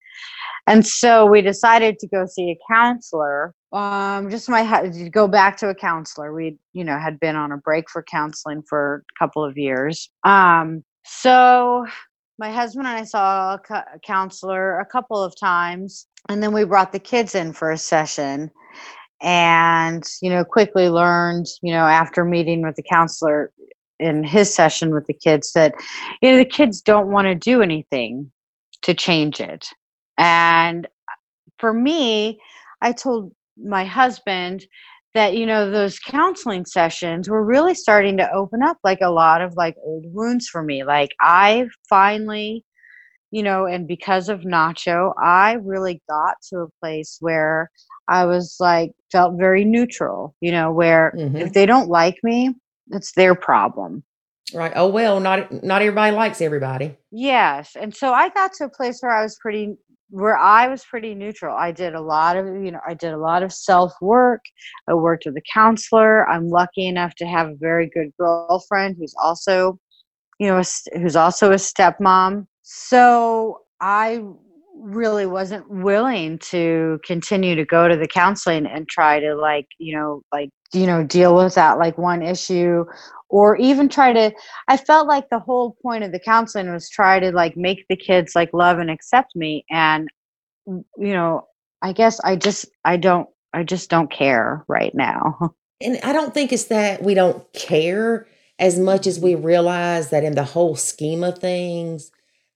And so we decided to go see a counselor. Go back to a counselor. We, you know, had been on a break for counseling for a couple of years. So my husband and I saw a counselor a couple of times, and then we brought the kids in for a session. And, you know, quickly learned, you know, after meeting with the counselor in his session with the kids that, you know, the kids don't want to do anything to change it. And for me, I told my husband that, you know, those counseling sessions were really starting to open up like a lot of like old wounds for me. Like I finally, you know, and because of Nacho, I really got to a place where I was like, felt very neutral, you know, where mm-hmm. if they don't like me, it's their problem. Right. Oh, well, not everybody likes everybody. Yes. And so I got to a place where I was pretty neutral. I did a lot of, you know, self-work. I worked with a counselor. I'm lucky enough to have a very good girlfriend who's also, you know, who's also a stepmom. So I really wasn't willing to continue to go to the counseling and try to like, deal with that, like one issue, or even I felt like the whole point of the counseling was try to like make the kids like love and accept me. And, you know, I guess I just don't care right now. And I don't think it's that we don't care as much as we realize that in the whole scheme of things,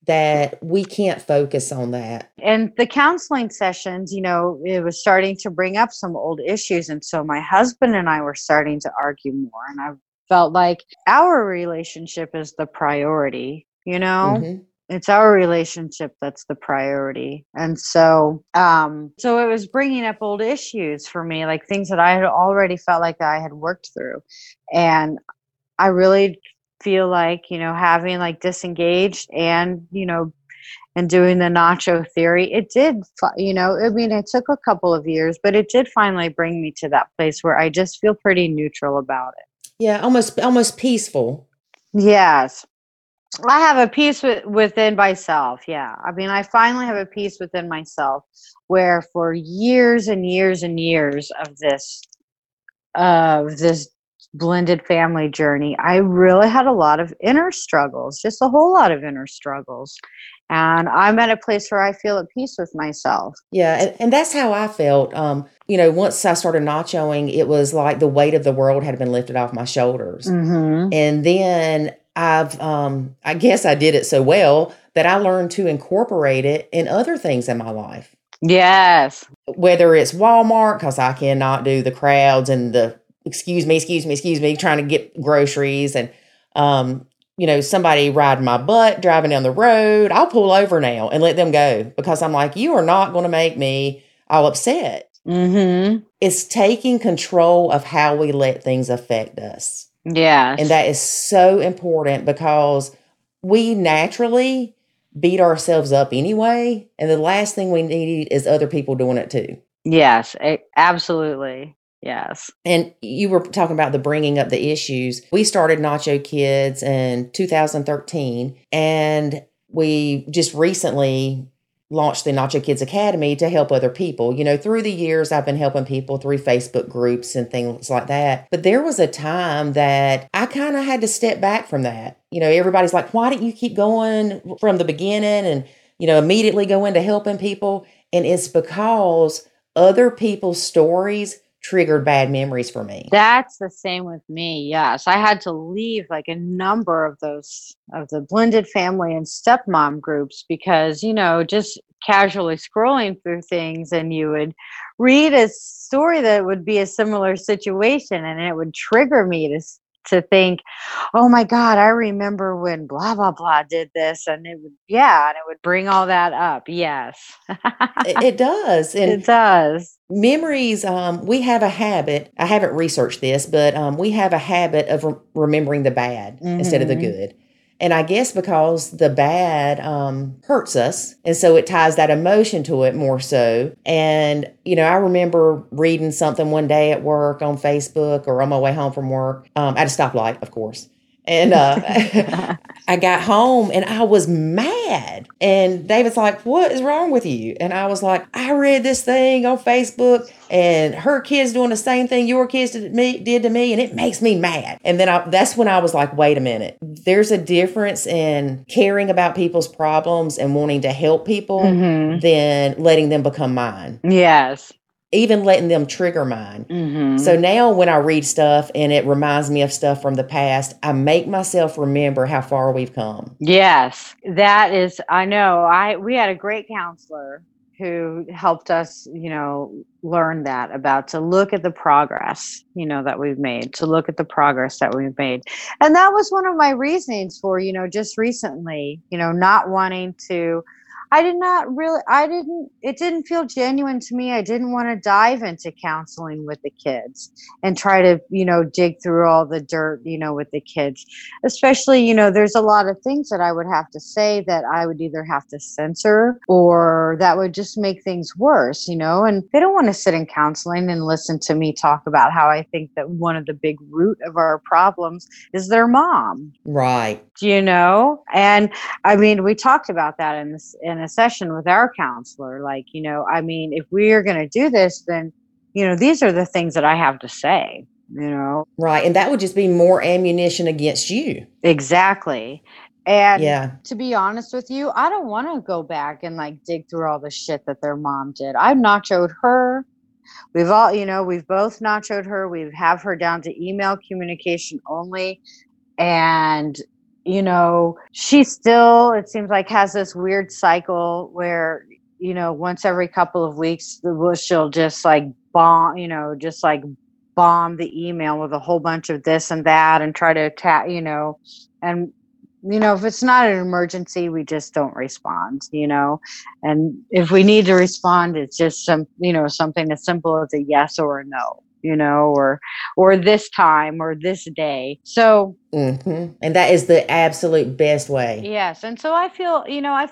that we can't focus on that. And the counseling sessions, you know, it was starting to bring up some old issues. And so my husband and I were starting to argue more. And I felt like our relationship is the priority, you know? Mm-hmm. It's our relationship that's the priority. And so so it was bringing up old issues for me, like things that I had already felt like I had worked through. And I really feel like, you know, having like disengaged and, you know, and doing the Nacho theory, it did, you know, I mean, it took a couple of years, but it did finally bring me to that place where I just feel pretty neutral about it. Yeah. Almost peaceful. Yes. I have a peace within myself. Yeah. I mean, I finally have a peace within myself where for years and years and years of this blended family journey, I really had a lot of inner struggles, just a whole lot of inner struggles. And I'm at a place where I feel at peace with myself. Yeah. And that's how I felt. You know, once I started nachoing, it was like the weight of the world had been lifted off my shoulders. Mm-hmm. And then I've, I guess I did it so well that I learned to incorporate it in other things in my life. Yes. Whether it's Walmart, because I cannot do the crowds and the, excuse me, trying to get groceries and, you know, somebody riding my butt, driving down the road, I'll pull over now and let them go because I'm like, you are not going to make me all upset. Mm-hmm. It's taking control of how we let things affect us. Yeah. And that is so important because we naturally beat ourselves up anyway. And the last thing we need is other people doing it too. Yes, absolutely. Yes. And you were talking about the bringing up the issues. We started Nacho Kids in 2013, and we just recently launched the Nacho Kids Academy to help other people. You know, through the years, I've been helping people through Facebook groups and things like that. But there was a time that I kind of had to step back from that. You know, everybody's like, why didn't you keep going from the beginning and, you know, immediately go into helping people? And it's because other people's stories triggered bad memories for me. That's the same with me. Yes. I had to leave like a number of those of the blended family and stepmom groups because, you know, just casually scrolling through things and you would read a story that would be a similar situation and it would trigger me to think, oh my God, I remember when blah, blah, blah did this. And it would, yeah. And it would bring all that up. Yes. It does. And it does. Memories. We have a habit. I haven't researched this, but we have a habit of remembering the bad instead of the good. And I guess because the bad hurts us. And so it ties that emotion to it more so. And, you know, I remember reading something one day at work on Facebook or on my way home from work at a stoplight, of course. And I got home and I was mad. And David's like, what is wrong with you? And I was like, I read this thing on Facebook and her kids doing the same thing your kids did to me. And it makes me mad. And then that's when I was like, wait a minute. There's a difference in caring about people's problems and wanting to help people than letting them become mine. Yes. Even letting them trigger mine. Mm-hmm. So now when I read stuff and it reminds me of stuff from the past, I make myself remember how far we've come. Yes, that is, I know. We had a great counselor who helped us, you know, learn that about to look at the progress, you know, that we've made, to look at the progress that we've made. And that was one of my reasonings for, you know, just recently, you know, not wanting to, it didn't feel genuine to me. I didn't want to dive into counseling with the kids and try to, you know, dig through all the dirt, you know, with the kids, especially, you know, there's a lot of things that I would have to say that I would either have to censor or that would just make things worse, you know, and they don't want to sit in counseling and listen to me talk about how I think that one of the big root of our problems is their mom. Right. You know, and I mean, we talked about that in a session with our counselor, like, you know, I mean, if we are going to do this, then, you know, these are the things that I have to say, you know. Right. And that would just be more ammunition against you. Exactly. And to be honest with you, I don't want to go back and like dig through all the shit that their mom did. I've nachoed her. We've all, you know, we've both nachoed her. We have her down to email communication only. And you know, she still, it seems like, has this weird cycle where, you know, once every couple of weeks, she'll just like bomb, you know, just like bomb the email with a whole bunch of this and that and try to attack, you know, and, you know, if it's not an emergency, we just don't respond, you know, and if we need to respond, it's just some, you know, something as simple as a yes or a no. You know, or this time or this day. So, and that is the absolute best way. Yes. And so I feel, you know, I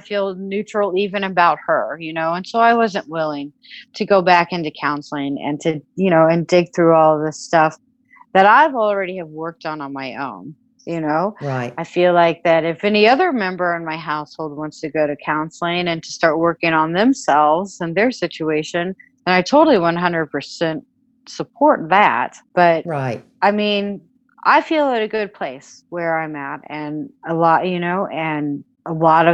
feel neutral even about her, you know, and so I wasn't willing to go back into counseling and to, you know, and dig through all of this stuff that I've already have worked on my own. You know, right. I feel like that if any other member in my household wants to go to counseling and to start working on themselves and their situation, then I totally 100% support that. But right. I mean, I feel at a good place where I'm at, and a lot of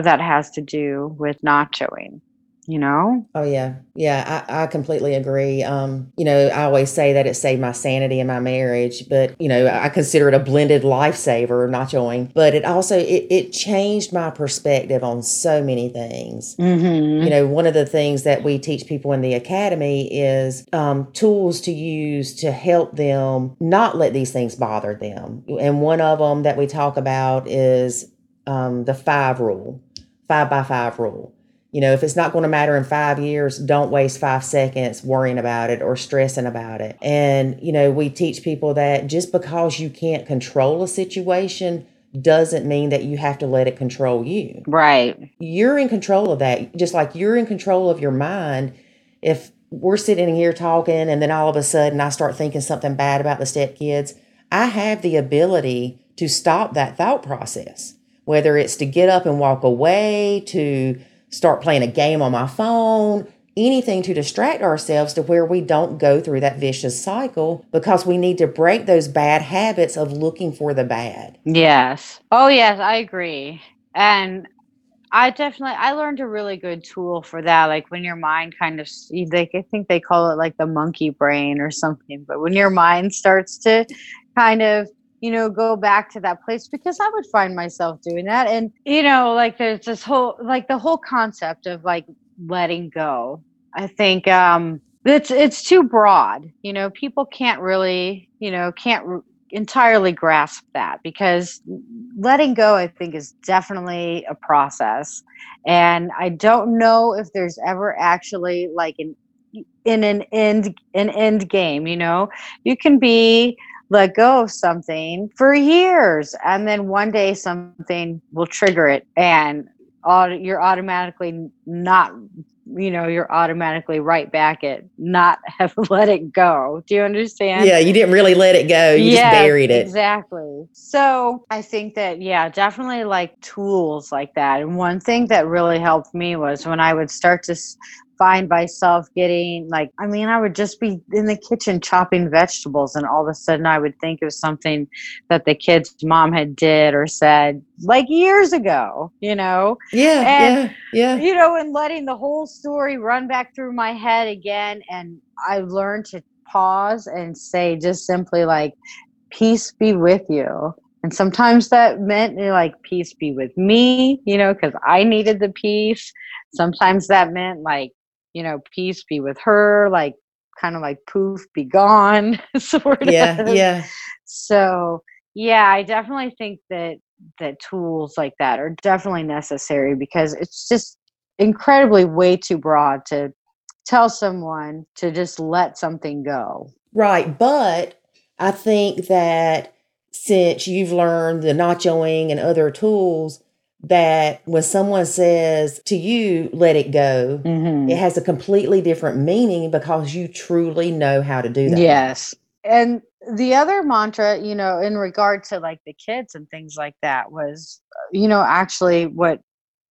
that has to do with nachoing. You know? Oh, yeah. Yeah, I completely agree. I always say that it saved my sanity in my marriage, but, I consider it a blended lifesaver, nachoing. But it also, it changed my perspective on so many things. Mm-hmm. One of the things that we teach people in the academy is tools to use to help them not let these things bother them. And one of them that we talk about is the 5x5 rule. If it's not going to matter in 5 years, don't waste 5 seconds worrying about it or stressing about it. And, we teach people that just because you can't control a situation doesn't mean that you have to let it control you. Right. You're in control of that. Just like you're in control of your mind. If we're sitting here talking and then all of a sudden I start thinking something bad about the stepkids, I have the ability to stop that thought process, whether it's to get up and walk away, to start playing a game on my phone, anything to distract ourselves to where we don't go through that vicious cycle, because we need to break those bad habits of looking for the bad. Yes. Oh, yes, I agree. And I learned a really good tool for that. Like when your mind I think they call it like the monkey brain or something, but when your mind starts to kind of go back to that place, because I would find myself doing that. And, there's this whole, the whole concept of letting go. I think it's too broad. People can't really, entirely grasp that, because letting go, I think, is definitely a process. And I don't know if there's ever actually an end game, you can be let go of something for years, and then one day something will trigger it, and you're automatically not, you're automatically right back at not have let it go. Do you understand? Yeah, you didn't really let it go. You just buried it. Exactly. So I think that, definitely tools like that. And one thing that really helped me was when I would start to find myself getting I would just be in the kitchen chopping vegetables, and all of a sudden I would think of something that the kid's mom had did or said years ago, and letting the whole story run back through my head again. And I learned to pause and say just simply peace be with you. And sometimes that meant peace be with me, because I needed the peace. Sometimes that meant peace be with her, poof, be gone, sort of. Yeah. So, I definitely think that tools like that are definitely necessary, because it's just incredibly way too broad to tell someone to just let something go. Right. But I think that since you've learned the nachoing and other tools, that when someone says to you, let it go, mm-hmm. it has a completely different meaning, because you truly know how to do that. Yes. And the other mantra, in regard to the kids and things like that was, actually what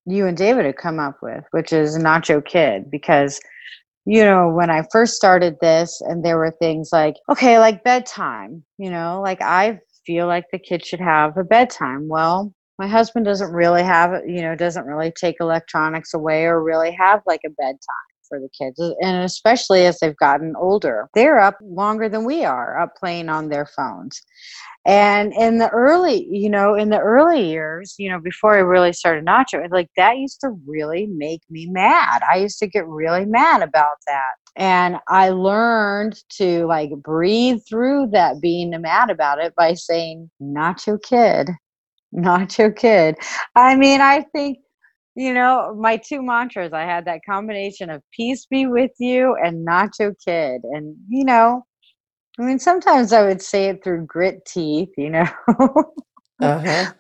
you and David had come up with, which is Nacho Kid, because when I first started this, and there were things bedtime, I feel like the kids should have a bedtime. Well, my husband doesn't really have, doesn't really take electronics away or really have a bedtime for the kids. And especially as they've gotten older, they're up longer than we are, up playing on their phones. And in the early years, before I really started nachoing, that used to really make me mad. I used to get really mad about that. And I learned to breathe through that being mad about it by saying, Nacho Kid. Nacho Kid. I mean, I think, my two mantras, I had that combination of peace be with you and Nacho Kid. And, sometimes I would say it through grit teeth, uh-huh.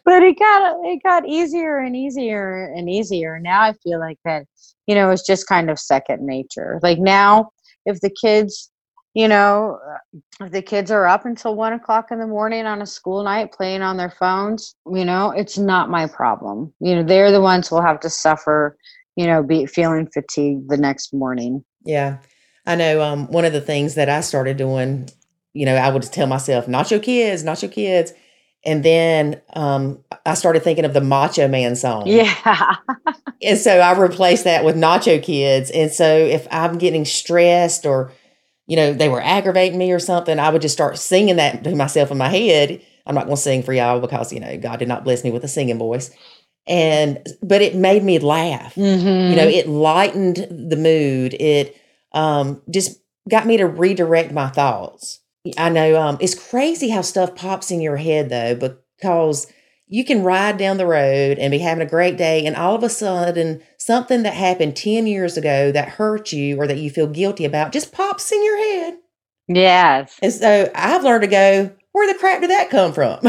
But it got easier and easier and easier. Now I feel that, it's just kind of second nature. Now if the kids, if the kids are up until 1:00 in the morning on a school night playing on their phones, it's not my problem. They're the ones who'll have to suffer, feeling fatigued the next morning. Yeah. I know one of the things that I started doing, you know, I would tell myself, Nacho Kids, Nacho Kids. And then I started thinking of the Macho Man song. Yeah. And so I replaced that with Nacho Kids. And so if I'm getting stressed or, you know, they were aggravating me or something, I would just start singing that to myself in my head. I'm not going to sing for y'all because, you know, God did not bless me with a singing voice. But it made me laugh. Mm-hmm. You know, it lightened the mood. It just got me to redirect my thoughts. I know it's crazy how stuff pops in your head, though, because you can ride down the road and be having a great day, and all of a sudden something that happened 10 years ago that hurt you or that you feel guilty about just pops in your head. Yes. And so I've learned to go, where the crap did that come from?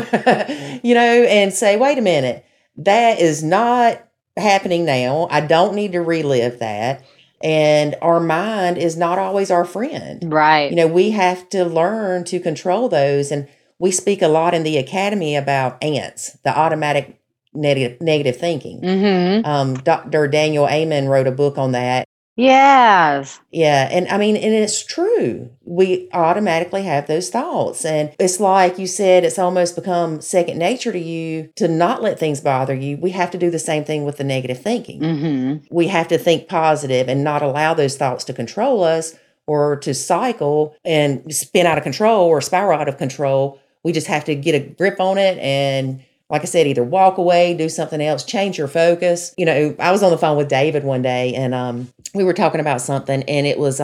You know, and say, wait a minute, that is not happening now. I don't need to relive that. And our mind is not always our friend. Right. You know, we have to learn to control those. And we speak a lot in the academy about ants, the automatic negative thinking. Mm-hmm. Dr. Daniel Amen wrote a book on that. Yes. Yeah. And I mean, and it's true. We automatically have those thoughts. And it's like you said, it's almost become second nature to you to not let things bother you. We have to do the same thing with the negative thinking. Mm-hmm. We have to think positive and not allow those thoughts to control us or to cycle and spin out of control or spiral out of control. We just have to get a grip on it and, like I said, either walk away, do something else, change your focus. You know, I was on the phone with David one day and we were talking about something and it was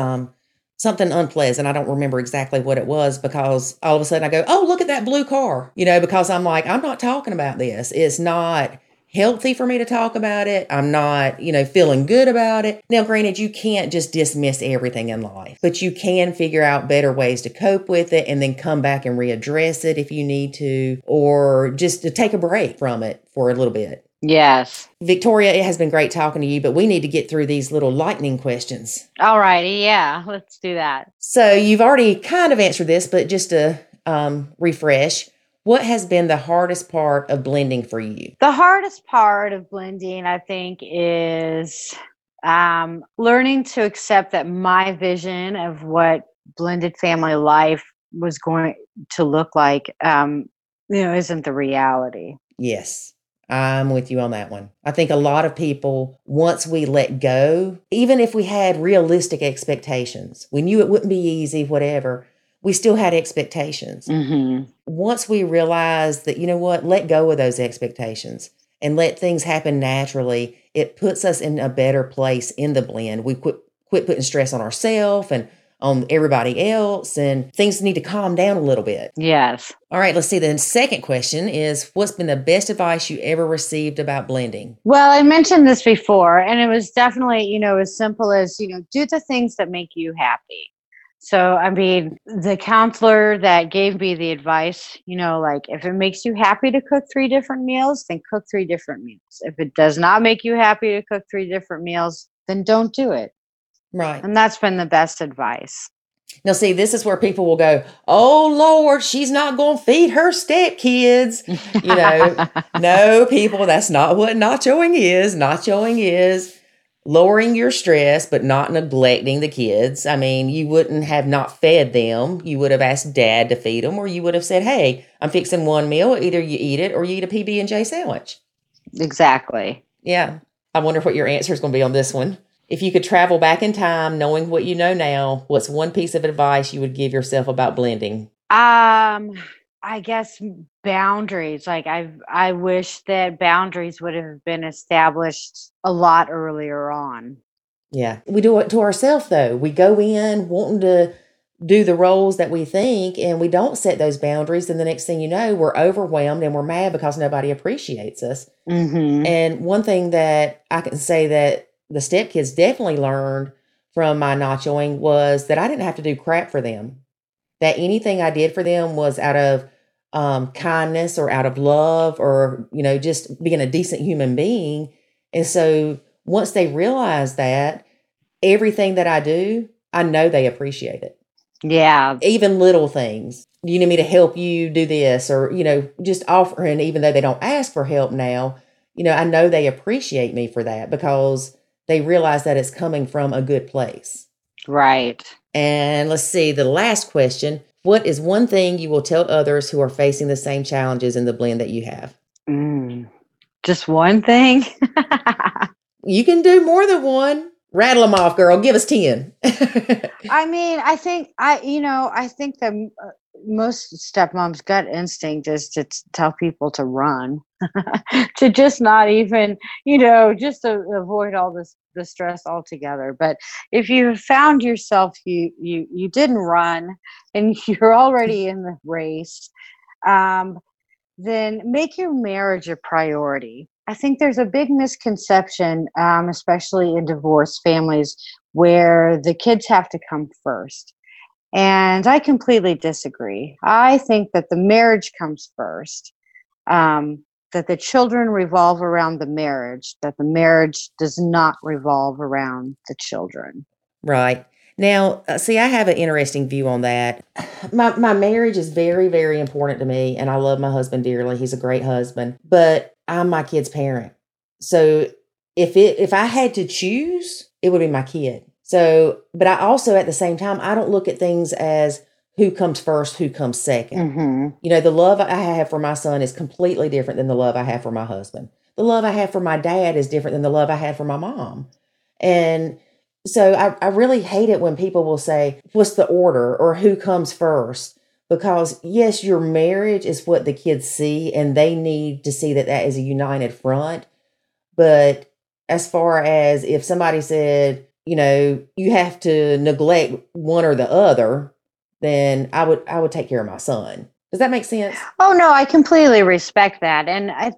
something unpleasant. I don't remember exactly what it was because all of a sudden I go, oh, look at that blue car, you know, because I'm like, I'm not talking about this. It's not healthy for me to talk about it. I'm not, you know, feeling good about it. Now, granted, you can't just dismiss everything in life, but you can figure out better ways to cope with it and then come back and readdress it if you need to, or just to take a break from it for a little bit. Yes. Victoria, it has been great talking to you, but we need to get through these little lightning questions. All righty. Yeah, let's do that. So you've already kind of answered this, but just to refresh, what has been the hardest part of blending for you? The hardest part of blending, I think, is learning to accept that my vision of what blended family life was going to look like, you know, isn't the reality. Yes, I'm with you on that one. I think a lot of people, once we let go, even if we had realistic expectations, we knew it wouldn't be easy, whatever, we still had expectations. Mm-hmm. Once we realized that, you know what, let go of those expectations and let things happen naturally, it puts us in a better place in the blend. We quit putting stress on ourselves and on everybody else, and things need to calm down a little bit. Yes. All right, let's see. The second question is, what's been the best advice you ever received about blending? Well, I mentioned this before, and it was definitely, you know, as simple as, you know, do the things that make you happy. So, I mean, the counselor that gave me the advice, you know, like if it makes you happy to cook 3 different meals, then cook 3 different meals. If it does not make you happy to cook 3 different meals, then don't do it. Right. And that's been the best advice. Now, see, this is where people will go, oh, Lord, she's not going to feed her stepkids. You know, no, people, that's not what nachoing is. Nachoing is lowering your stress, but not neglecting the kids. I mean, you wouldn't have not fed them. You would have asked Dad to feed them, or you would have said, hey, I'm fixing one meal. Either you eat it or you eat a PB&J sandwich. Exactly. Yeah. I wonder what your answer is going to be on this one. If you could travel back in time, knowing what you know now, what's one piece of advice you would give yourself about blending? I guess boundaries. Like I wish that boundaries would have been established a lot earlier on. Yeah. We do it to ourselves though. We go in wanting to do the roles that we think, and we don't set those boundaries. And the next thing you know, we're overwhelmed and we're mad because nobody appreciates us. Mm-hmm. And one thing that I can say that the stepkids definitely learned from my nachoing was that I didn't have to do crap for them. That anything I did for them was out of kindness or out of love or, you know, just being a decent human being. And so once they realize that, everything that I do, I know they appreciate it. Yeah. Even little things. You need me to help you do this, or, you know, just offering, even though they don't ask for help now, you know, I know they appreciate me for that because they realize that it's coming from a good place. Right. And let's see, the last question. What is one thing you will tell others who are facing the same challenges in the blend that you have? Just one thing? You can do more than one. Rattle them off, girl. Give us 10. I mean, I think the most stepmom's gut instinct is to tell people to run, to just not even, just to avoid all the stress altogether. But if you found yourself, you didn't run and you're already in the race, then make your marriage a priority. I think there's a big misconception, especially in divorced families, where the kids have to come first. And I completely disagree. I think that the marriage comes first, that the children revolve around the marriage, that the marriage does not revolve around the children. Right. Now, see, I have an interesting view on that. My marriage is very, very important to me, and I love my husband dearly. He's a great husband, but I'm my kid's parent. So if I had to choose, it would be my kid. So, but I also, at the same time, I don't look at things as who comes first, who comes second. Mm-hmm. The love I have for my son is completely different than the love I have for my husband. The love I have for my dad is different than the love I had for my mom. And so I really hate it when people will say, what's the order or who comes first? Because yes, your marriage is what the kids see, and they need to see that that is a united front. But as far as if somebody said, you have to neglect one or the other, then I would take care of my son. Does that make sense? Oh, no, I completely respect that. And I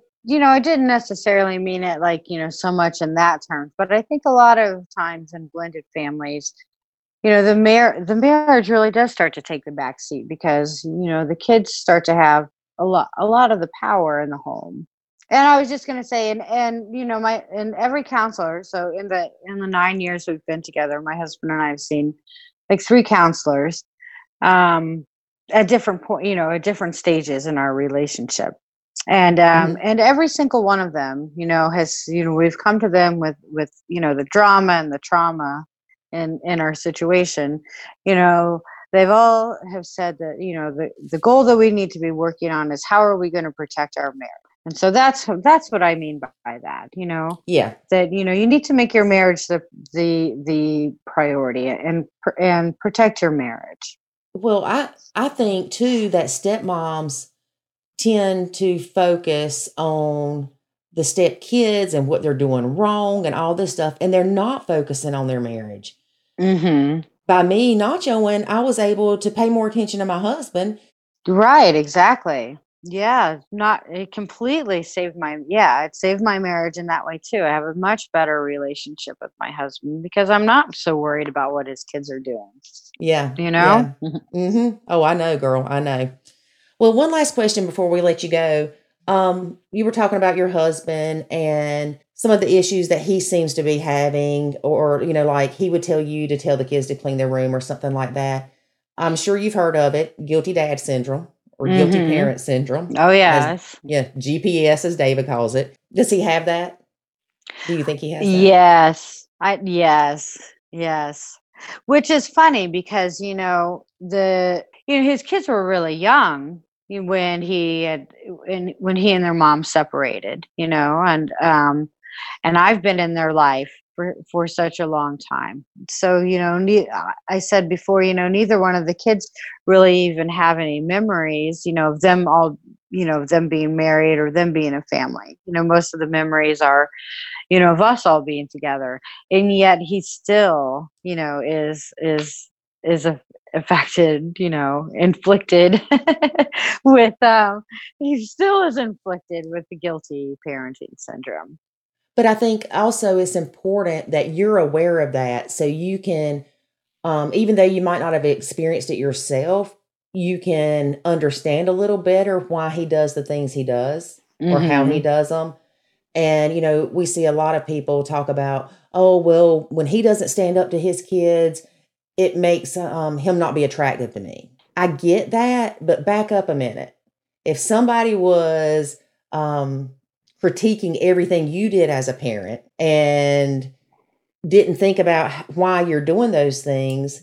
didn't necessarily mean it like, so much in that term, but I think a lot of times in blended families, the marriage really does start to take the back seat because, the kids start to have a lot of the power in the home. And I was just going to say, and every counselor, so in the 9 years we've been together, my husband and I have seen like 3 counselors, at different point, at different stages in our relationship. And, and every single one of them, has, we've come to them with the drama and the trauma in our situation. They've all have said that, the goal that we need to be working on is how are we going to protect our marriage? And so that's what I mean by that, Yeah. That, you need to make your marriage the priority and protect your marriage. Well, I think too that stepmoms tend to focus on the stepkids and what they're doing wrong and all this stuff, and they're not focusing on their marriage. Mm-hmm. By me nachoing, I was able to pay more attention to my husband. Right, exactly. Yeah, it saved my marriage in that way too. I have a much better relationship with my husband because I'm not so worried about what his kids are doing. Yeah. Yeah. Mm-hmm. Oh, I know, girl. I know. Well, one last question before we let you go. You were talking about your husband and some of the issues that he seems to be having, or, like he would tell you to tell the kids to clean their room or something like that. I'm sure you've heard of it. Guilty dad syndrome or guilty parent syndrome. Oh, yes. GPS, as David calls it. Does he have that? Do you think he has that? Yes. Which is funny because, his kids were really young when he and their mom separated, and I've been in their life for such a long time. So, I said before, neither one of the kids really even have any memories, of them all, them being married or them being a family. Most of the memories are, of us all being together. And yet he still, is affected, inflicted with, he still is inflicted with the guilty parenting syndrome. But I think also it's important that you're aware of that. So you can, even though you might not have experienced it yourself, you can understand a little better why he does the things he does or how he does them. And, we see a lot of people talk about, oh, well, when he doesn't stand up to his kids, it makes him not be attractive to me. I get that, but back up a minute. If somebody was critiquing everything you did as a parent and didn't think about why you're doing those things,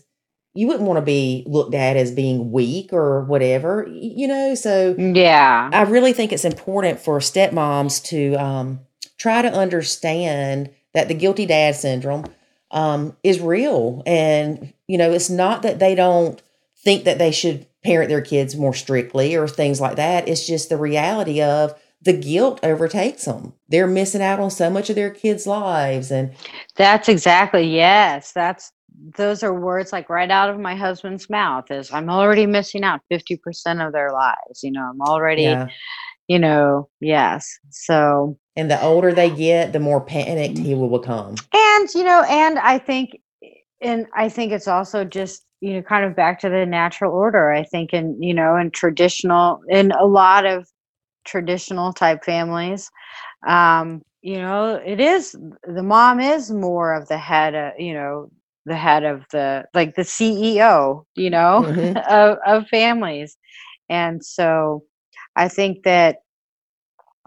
you wouldn't want to be looked at as being weak or whatever, you know? So yeah, I really think it's important for stepmoms to try to understand that the guilty dad syndrome is real. And, you know, it's not that they don't think that they should parent their kids more strictly or things like that. It's just the reality of the guilt overtakes them. They're missing out on so much of their kids' lives. And that's exactly, yes. Those are words like right out of my husband's mouth is I'm already missing out 50% of their lives. You know, I'm already, you know, yes. So. And the older they get, the more panicked he will become. And, you know, and I think it's also just, you know, kind of back to the natural order. I think in, you know, in a lot of traditional type families, you know, it is, the mom is more of the head, you know, the head of the, like the CEO, you know, mm-hmm. of families. And so I think that,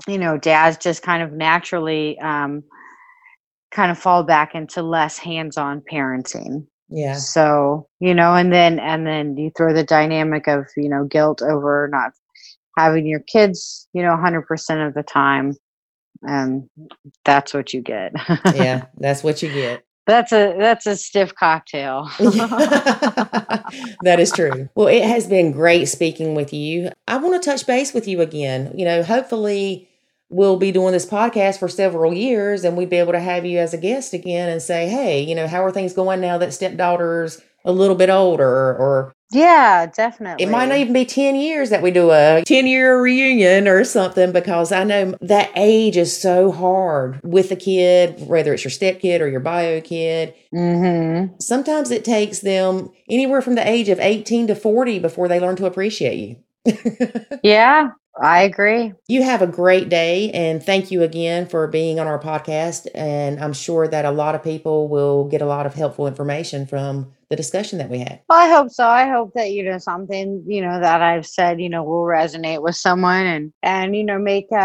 you know, dads just kind of naturally kind of fall back into less hands-on parenting. Yeah. So, you know, and then you throw the dynamic of, you know, guilt over not having your kids, you know, 100% of the time. And that's what you get. Yeah, that's what you get. That's a stiff cocktail. That is true. Well, it has been great speaking with you. I want to touch base with you again. You know, hopefully we'll be doing this podcast for several years and we'd be able to have you as a guest again and say, hey, you know, how are things going now that stepdaughter's a little bit older? Or yeah, definitely. It might not even be 10 years that we do a 10-year reunion or something, because I know that age is so hard with a kid, whether it's your stepkid or your bio kid. Mm-hmm. Sometimes it takes them anywhere from the age of 18 to 40 before they learn to appreciate you. Yeah, I agree. You have a great day, and thank you again for being on our podcast. And I'm sure that a lot of people will get a lot of helpful information from the discussion that we had. Well, I hope so. I hope that, you know, something, you know, that I've said, you know, will resonate with someone and, you know, make, you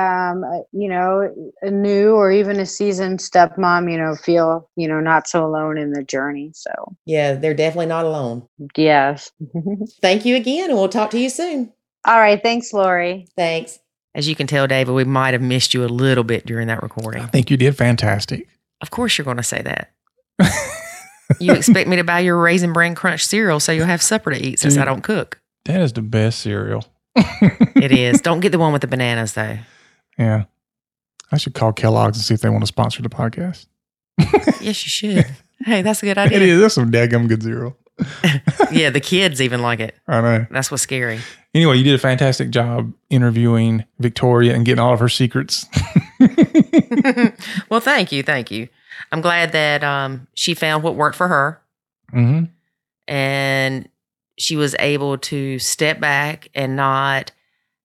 know, a new or even a seasoned stepmom, you know, feel, you know, not so alone in the journey. So yeah, they're definitely not alone. Yes. Thank you again. And we'll talk to you soon. All right. Thanks, Lori. Thanks. As you can tell, David, we might've missed you a little bit during that recording. I think you did fantastic. Of course you're going to say that. You expect me to buy your Raisin Bran Crunch cereal so you'll have supper to eat since I don't cook. That is the best cereal. It is. Don't get the one with the bananas, though. Yeah. I should call Kellogg's and see if they want to sponsor the podcast. Yes, you should. Hey, that's a good idea. It is. That's some dadgum good cereal. Yeah, the kids even like it. I know. That's what's scary. Anyway, you did a fantastic job interviewing Victoria and getting all of her secrets. Well, thank you. Thank you. I'm glad that she found what worked for her, mm-hmm. and she was able to step back and not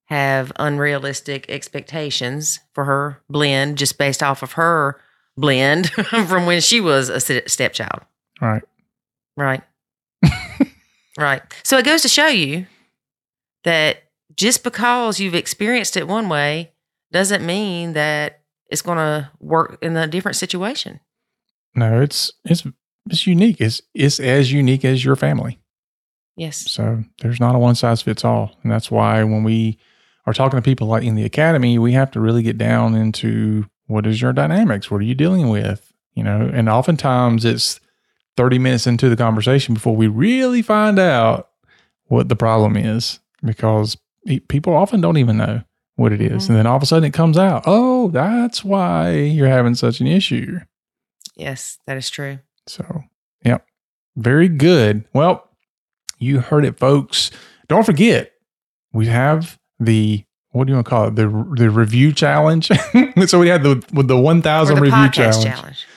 have unrealistic expectations for her blend, just based off of her blend from when she was a stepchild. Right. Right. So it goes to show you that just because you've experienced it one way doesn't mean that it's going to work in a different situation. No, it's unique. It's as unique as your family. Yes. So there's not a one size fits all. And that's why when we are talking to people like in the academy, we have to really get down into what is your dynamics? What are you dealing with? You know, and oftentimes it's 30 minutes into the conversation before we really find out what the problem is, because people often don't even know what it is. Mm-hmm. And then all of a sudden it comes out, oh, that's why you're having such an issue. Yes, that is true. So, yep. Very good. Well, you heard it, folks. Don't forget, we have the, what do you want to call it? The review challenge. So we had the 1,000 review challenge.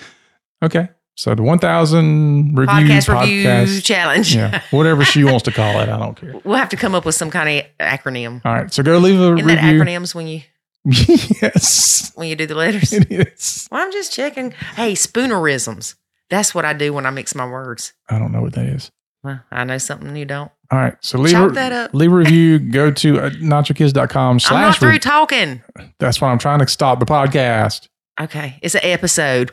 Okay. So the 1,000 review challenge. Yeah, whatever she wants to call it. I don't care. We'll have to come up with some kind of acronym. All right. So go leave a review. Isn't that acronyms when you... Yes. When you do the letters? It is. Well, I'm just checking. Hey, spoonerisms. That's what I do when I mix my words. I don't know what that is. Well, I know something you don't. All right. So leave a review. Go to nachokids.com. I'm not through talking. That's why I'm trying to stop the podcast. Okay. It's an episode.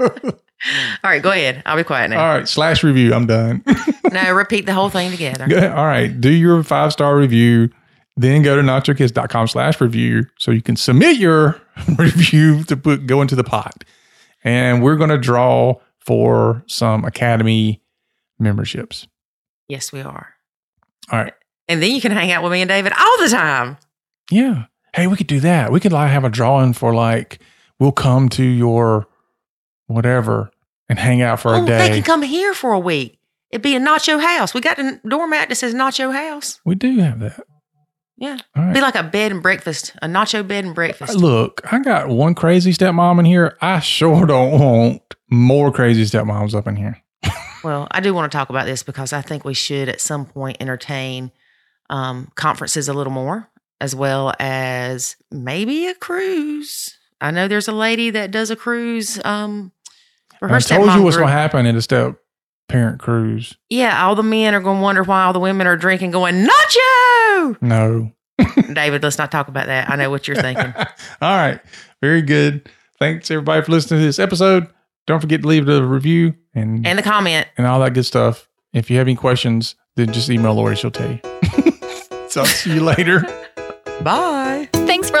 All right, go ahead. I'll be quiet now. All right, /review. I'm done. No, repeat the whole thing together. Good. All right, do your 5-star review. Then go to nachokids.com /review so you can submit your review to go into the pot. And we're going to draw for some Academy memberships. Yes, we are. All right. And then you can hang out with me and David all the time. Yeah. Hey, we could do that. We could like have a drawing for like, we'll come to your whatever and hang out for a day. They can come here for a week. It'd be a Nacho house. We got a doormat that says Nacho house. We do have that. Yeah. Right. Be like a bed and breakfast, a nacho bed and breakfast. Look, I got one crazy stepmom in here. I sure don't want more crazy stepmoms up in here. Well, I do want to talk about this because I think we should at some point entertain conferences a little more, as well as maybe a cruise. I know there's a lady that does a cruise for her stepmom group. I told you what's going to happen in a step-parent cruise. Yeah, all the men are going to wonder why all the women are drinking going, Nacho! No. David, let's not talk about that. I know what you're thinking. All right. Very good. Thanks, everybody, for listening to this episode. Don't forget to leave the review and the comment and all that good stuff. If you have any questions, then just email Lori. She'll tell you. So I'll see you later. Bye. Thanks for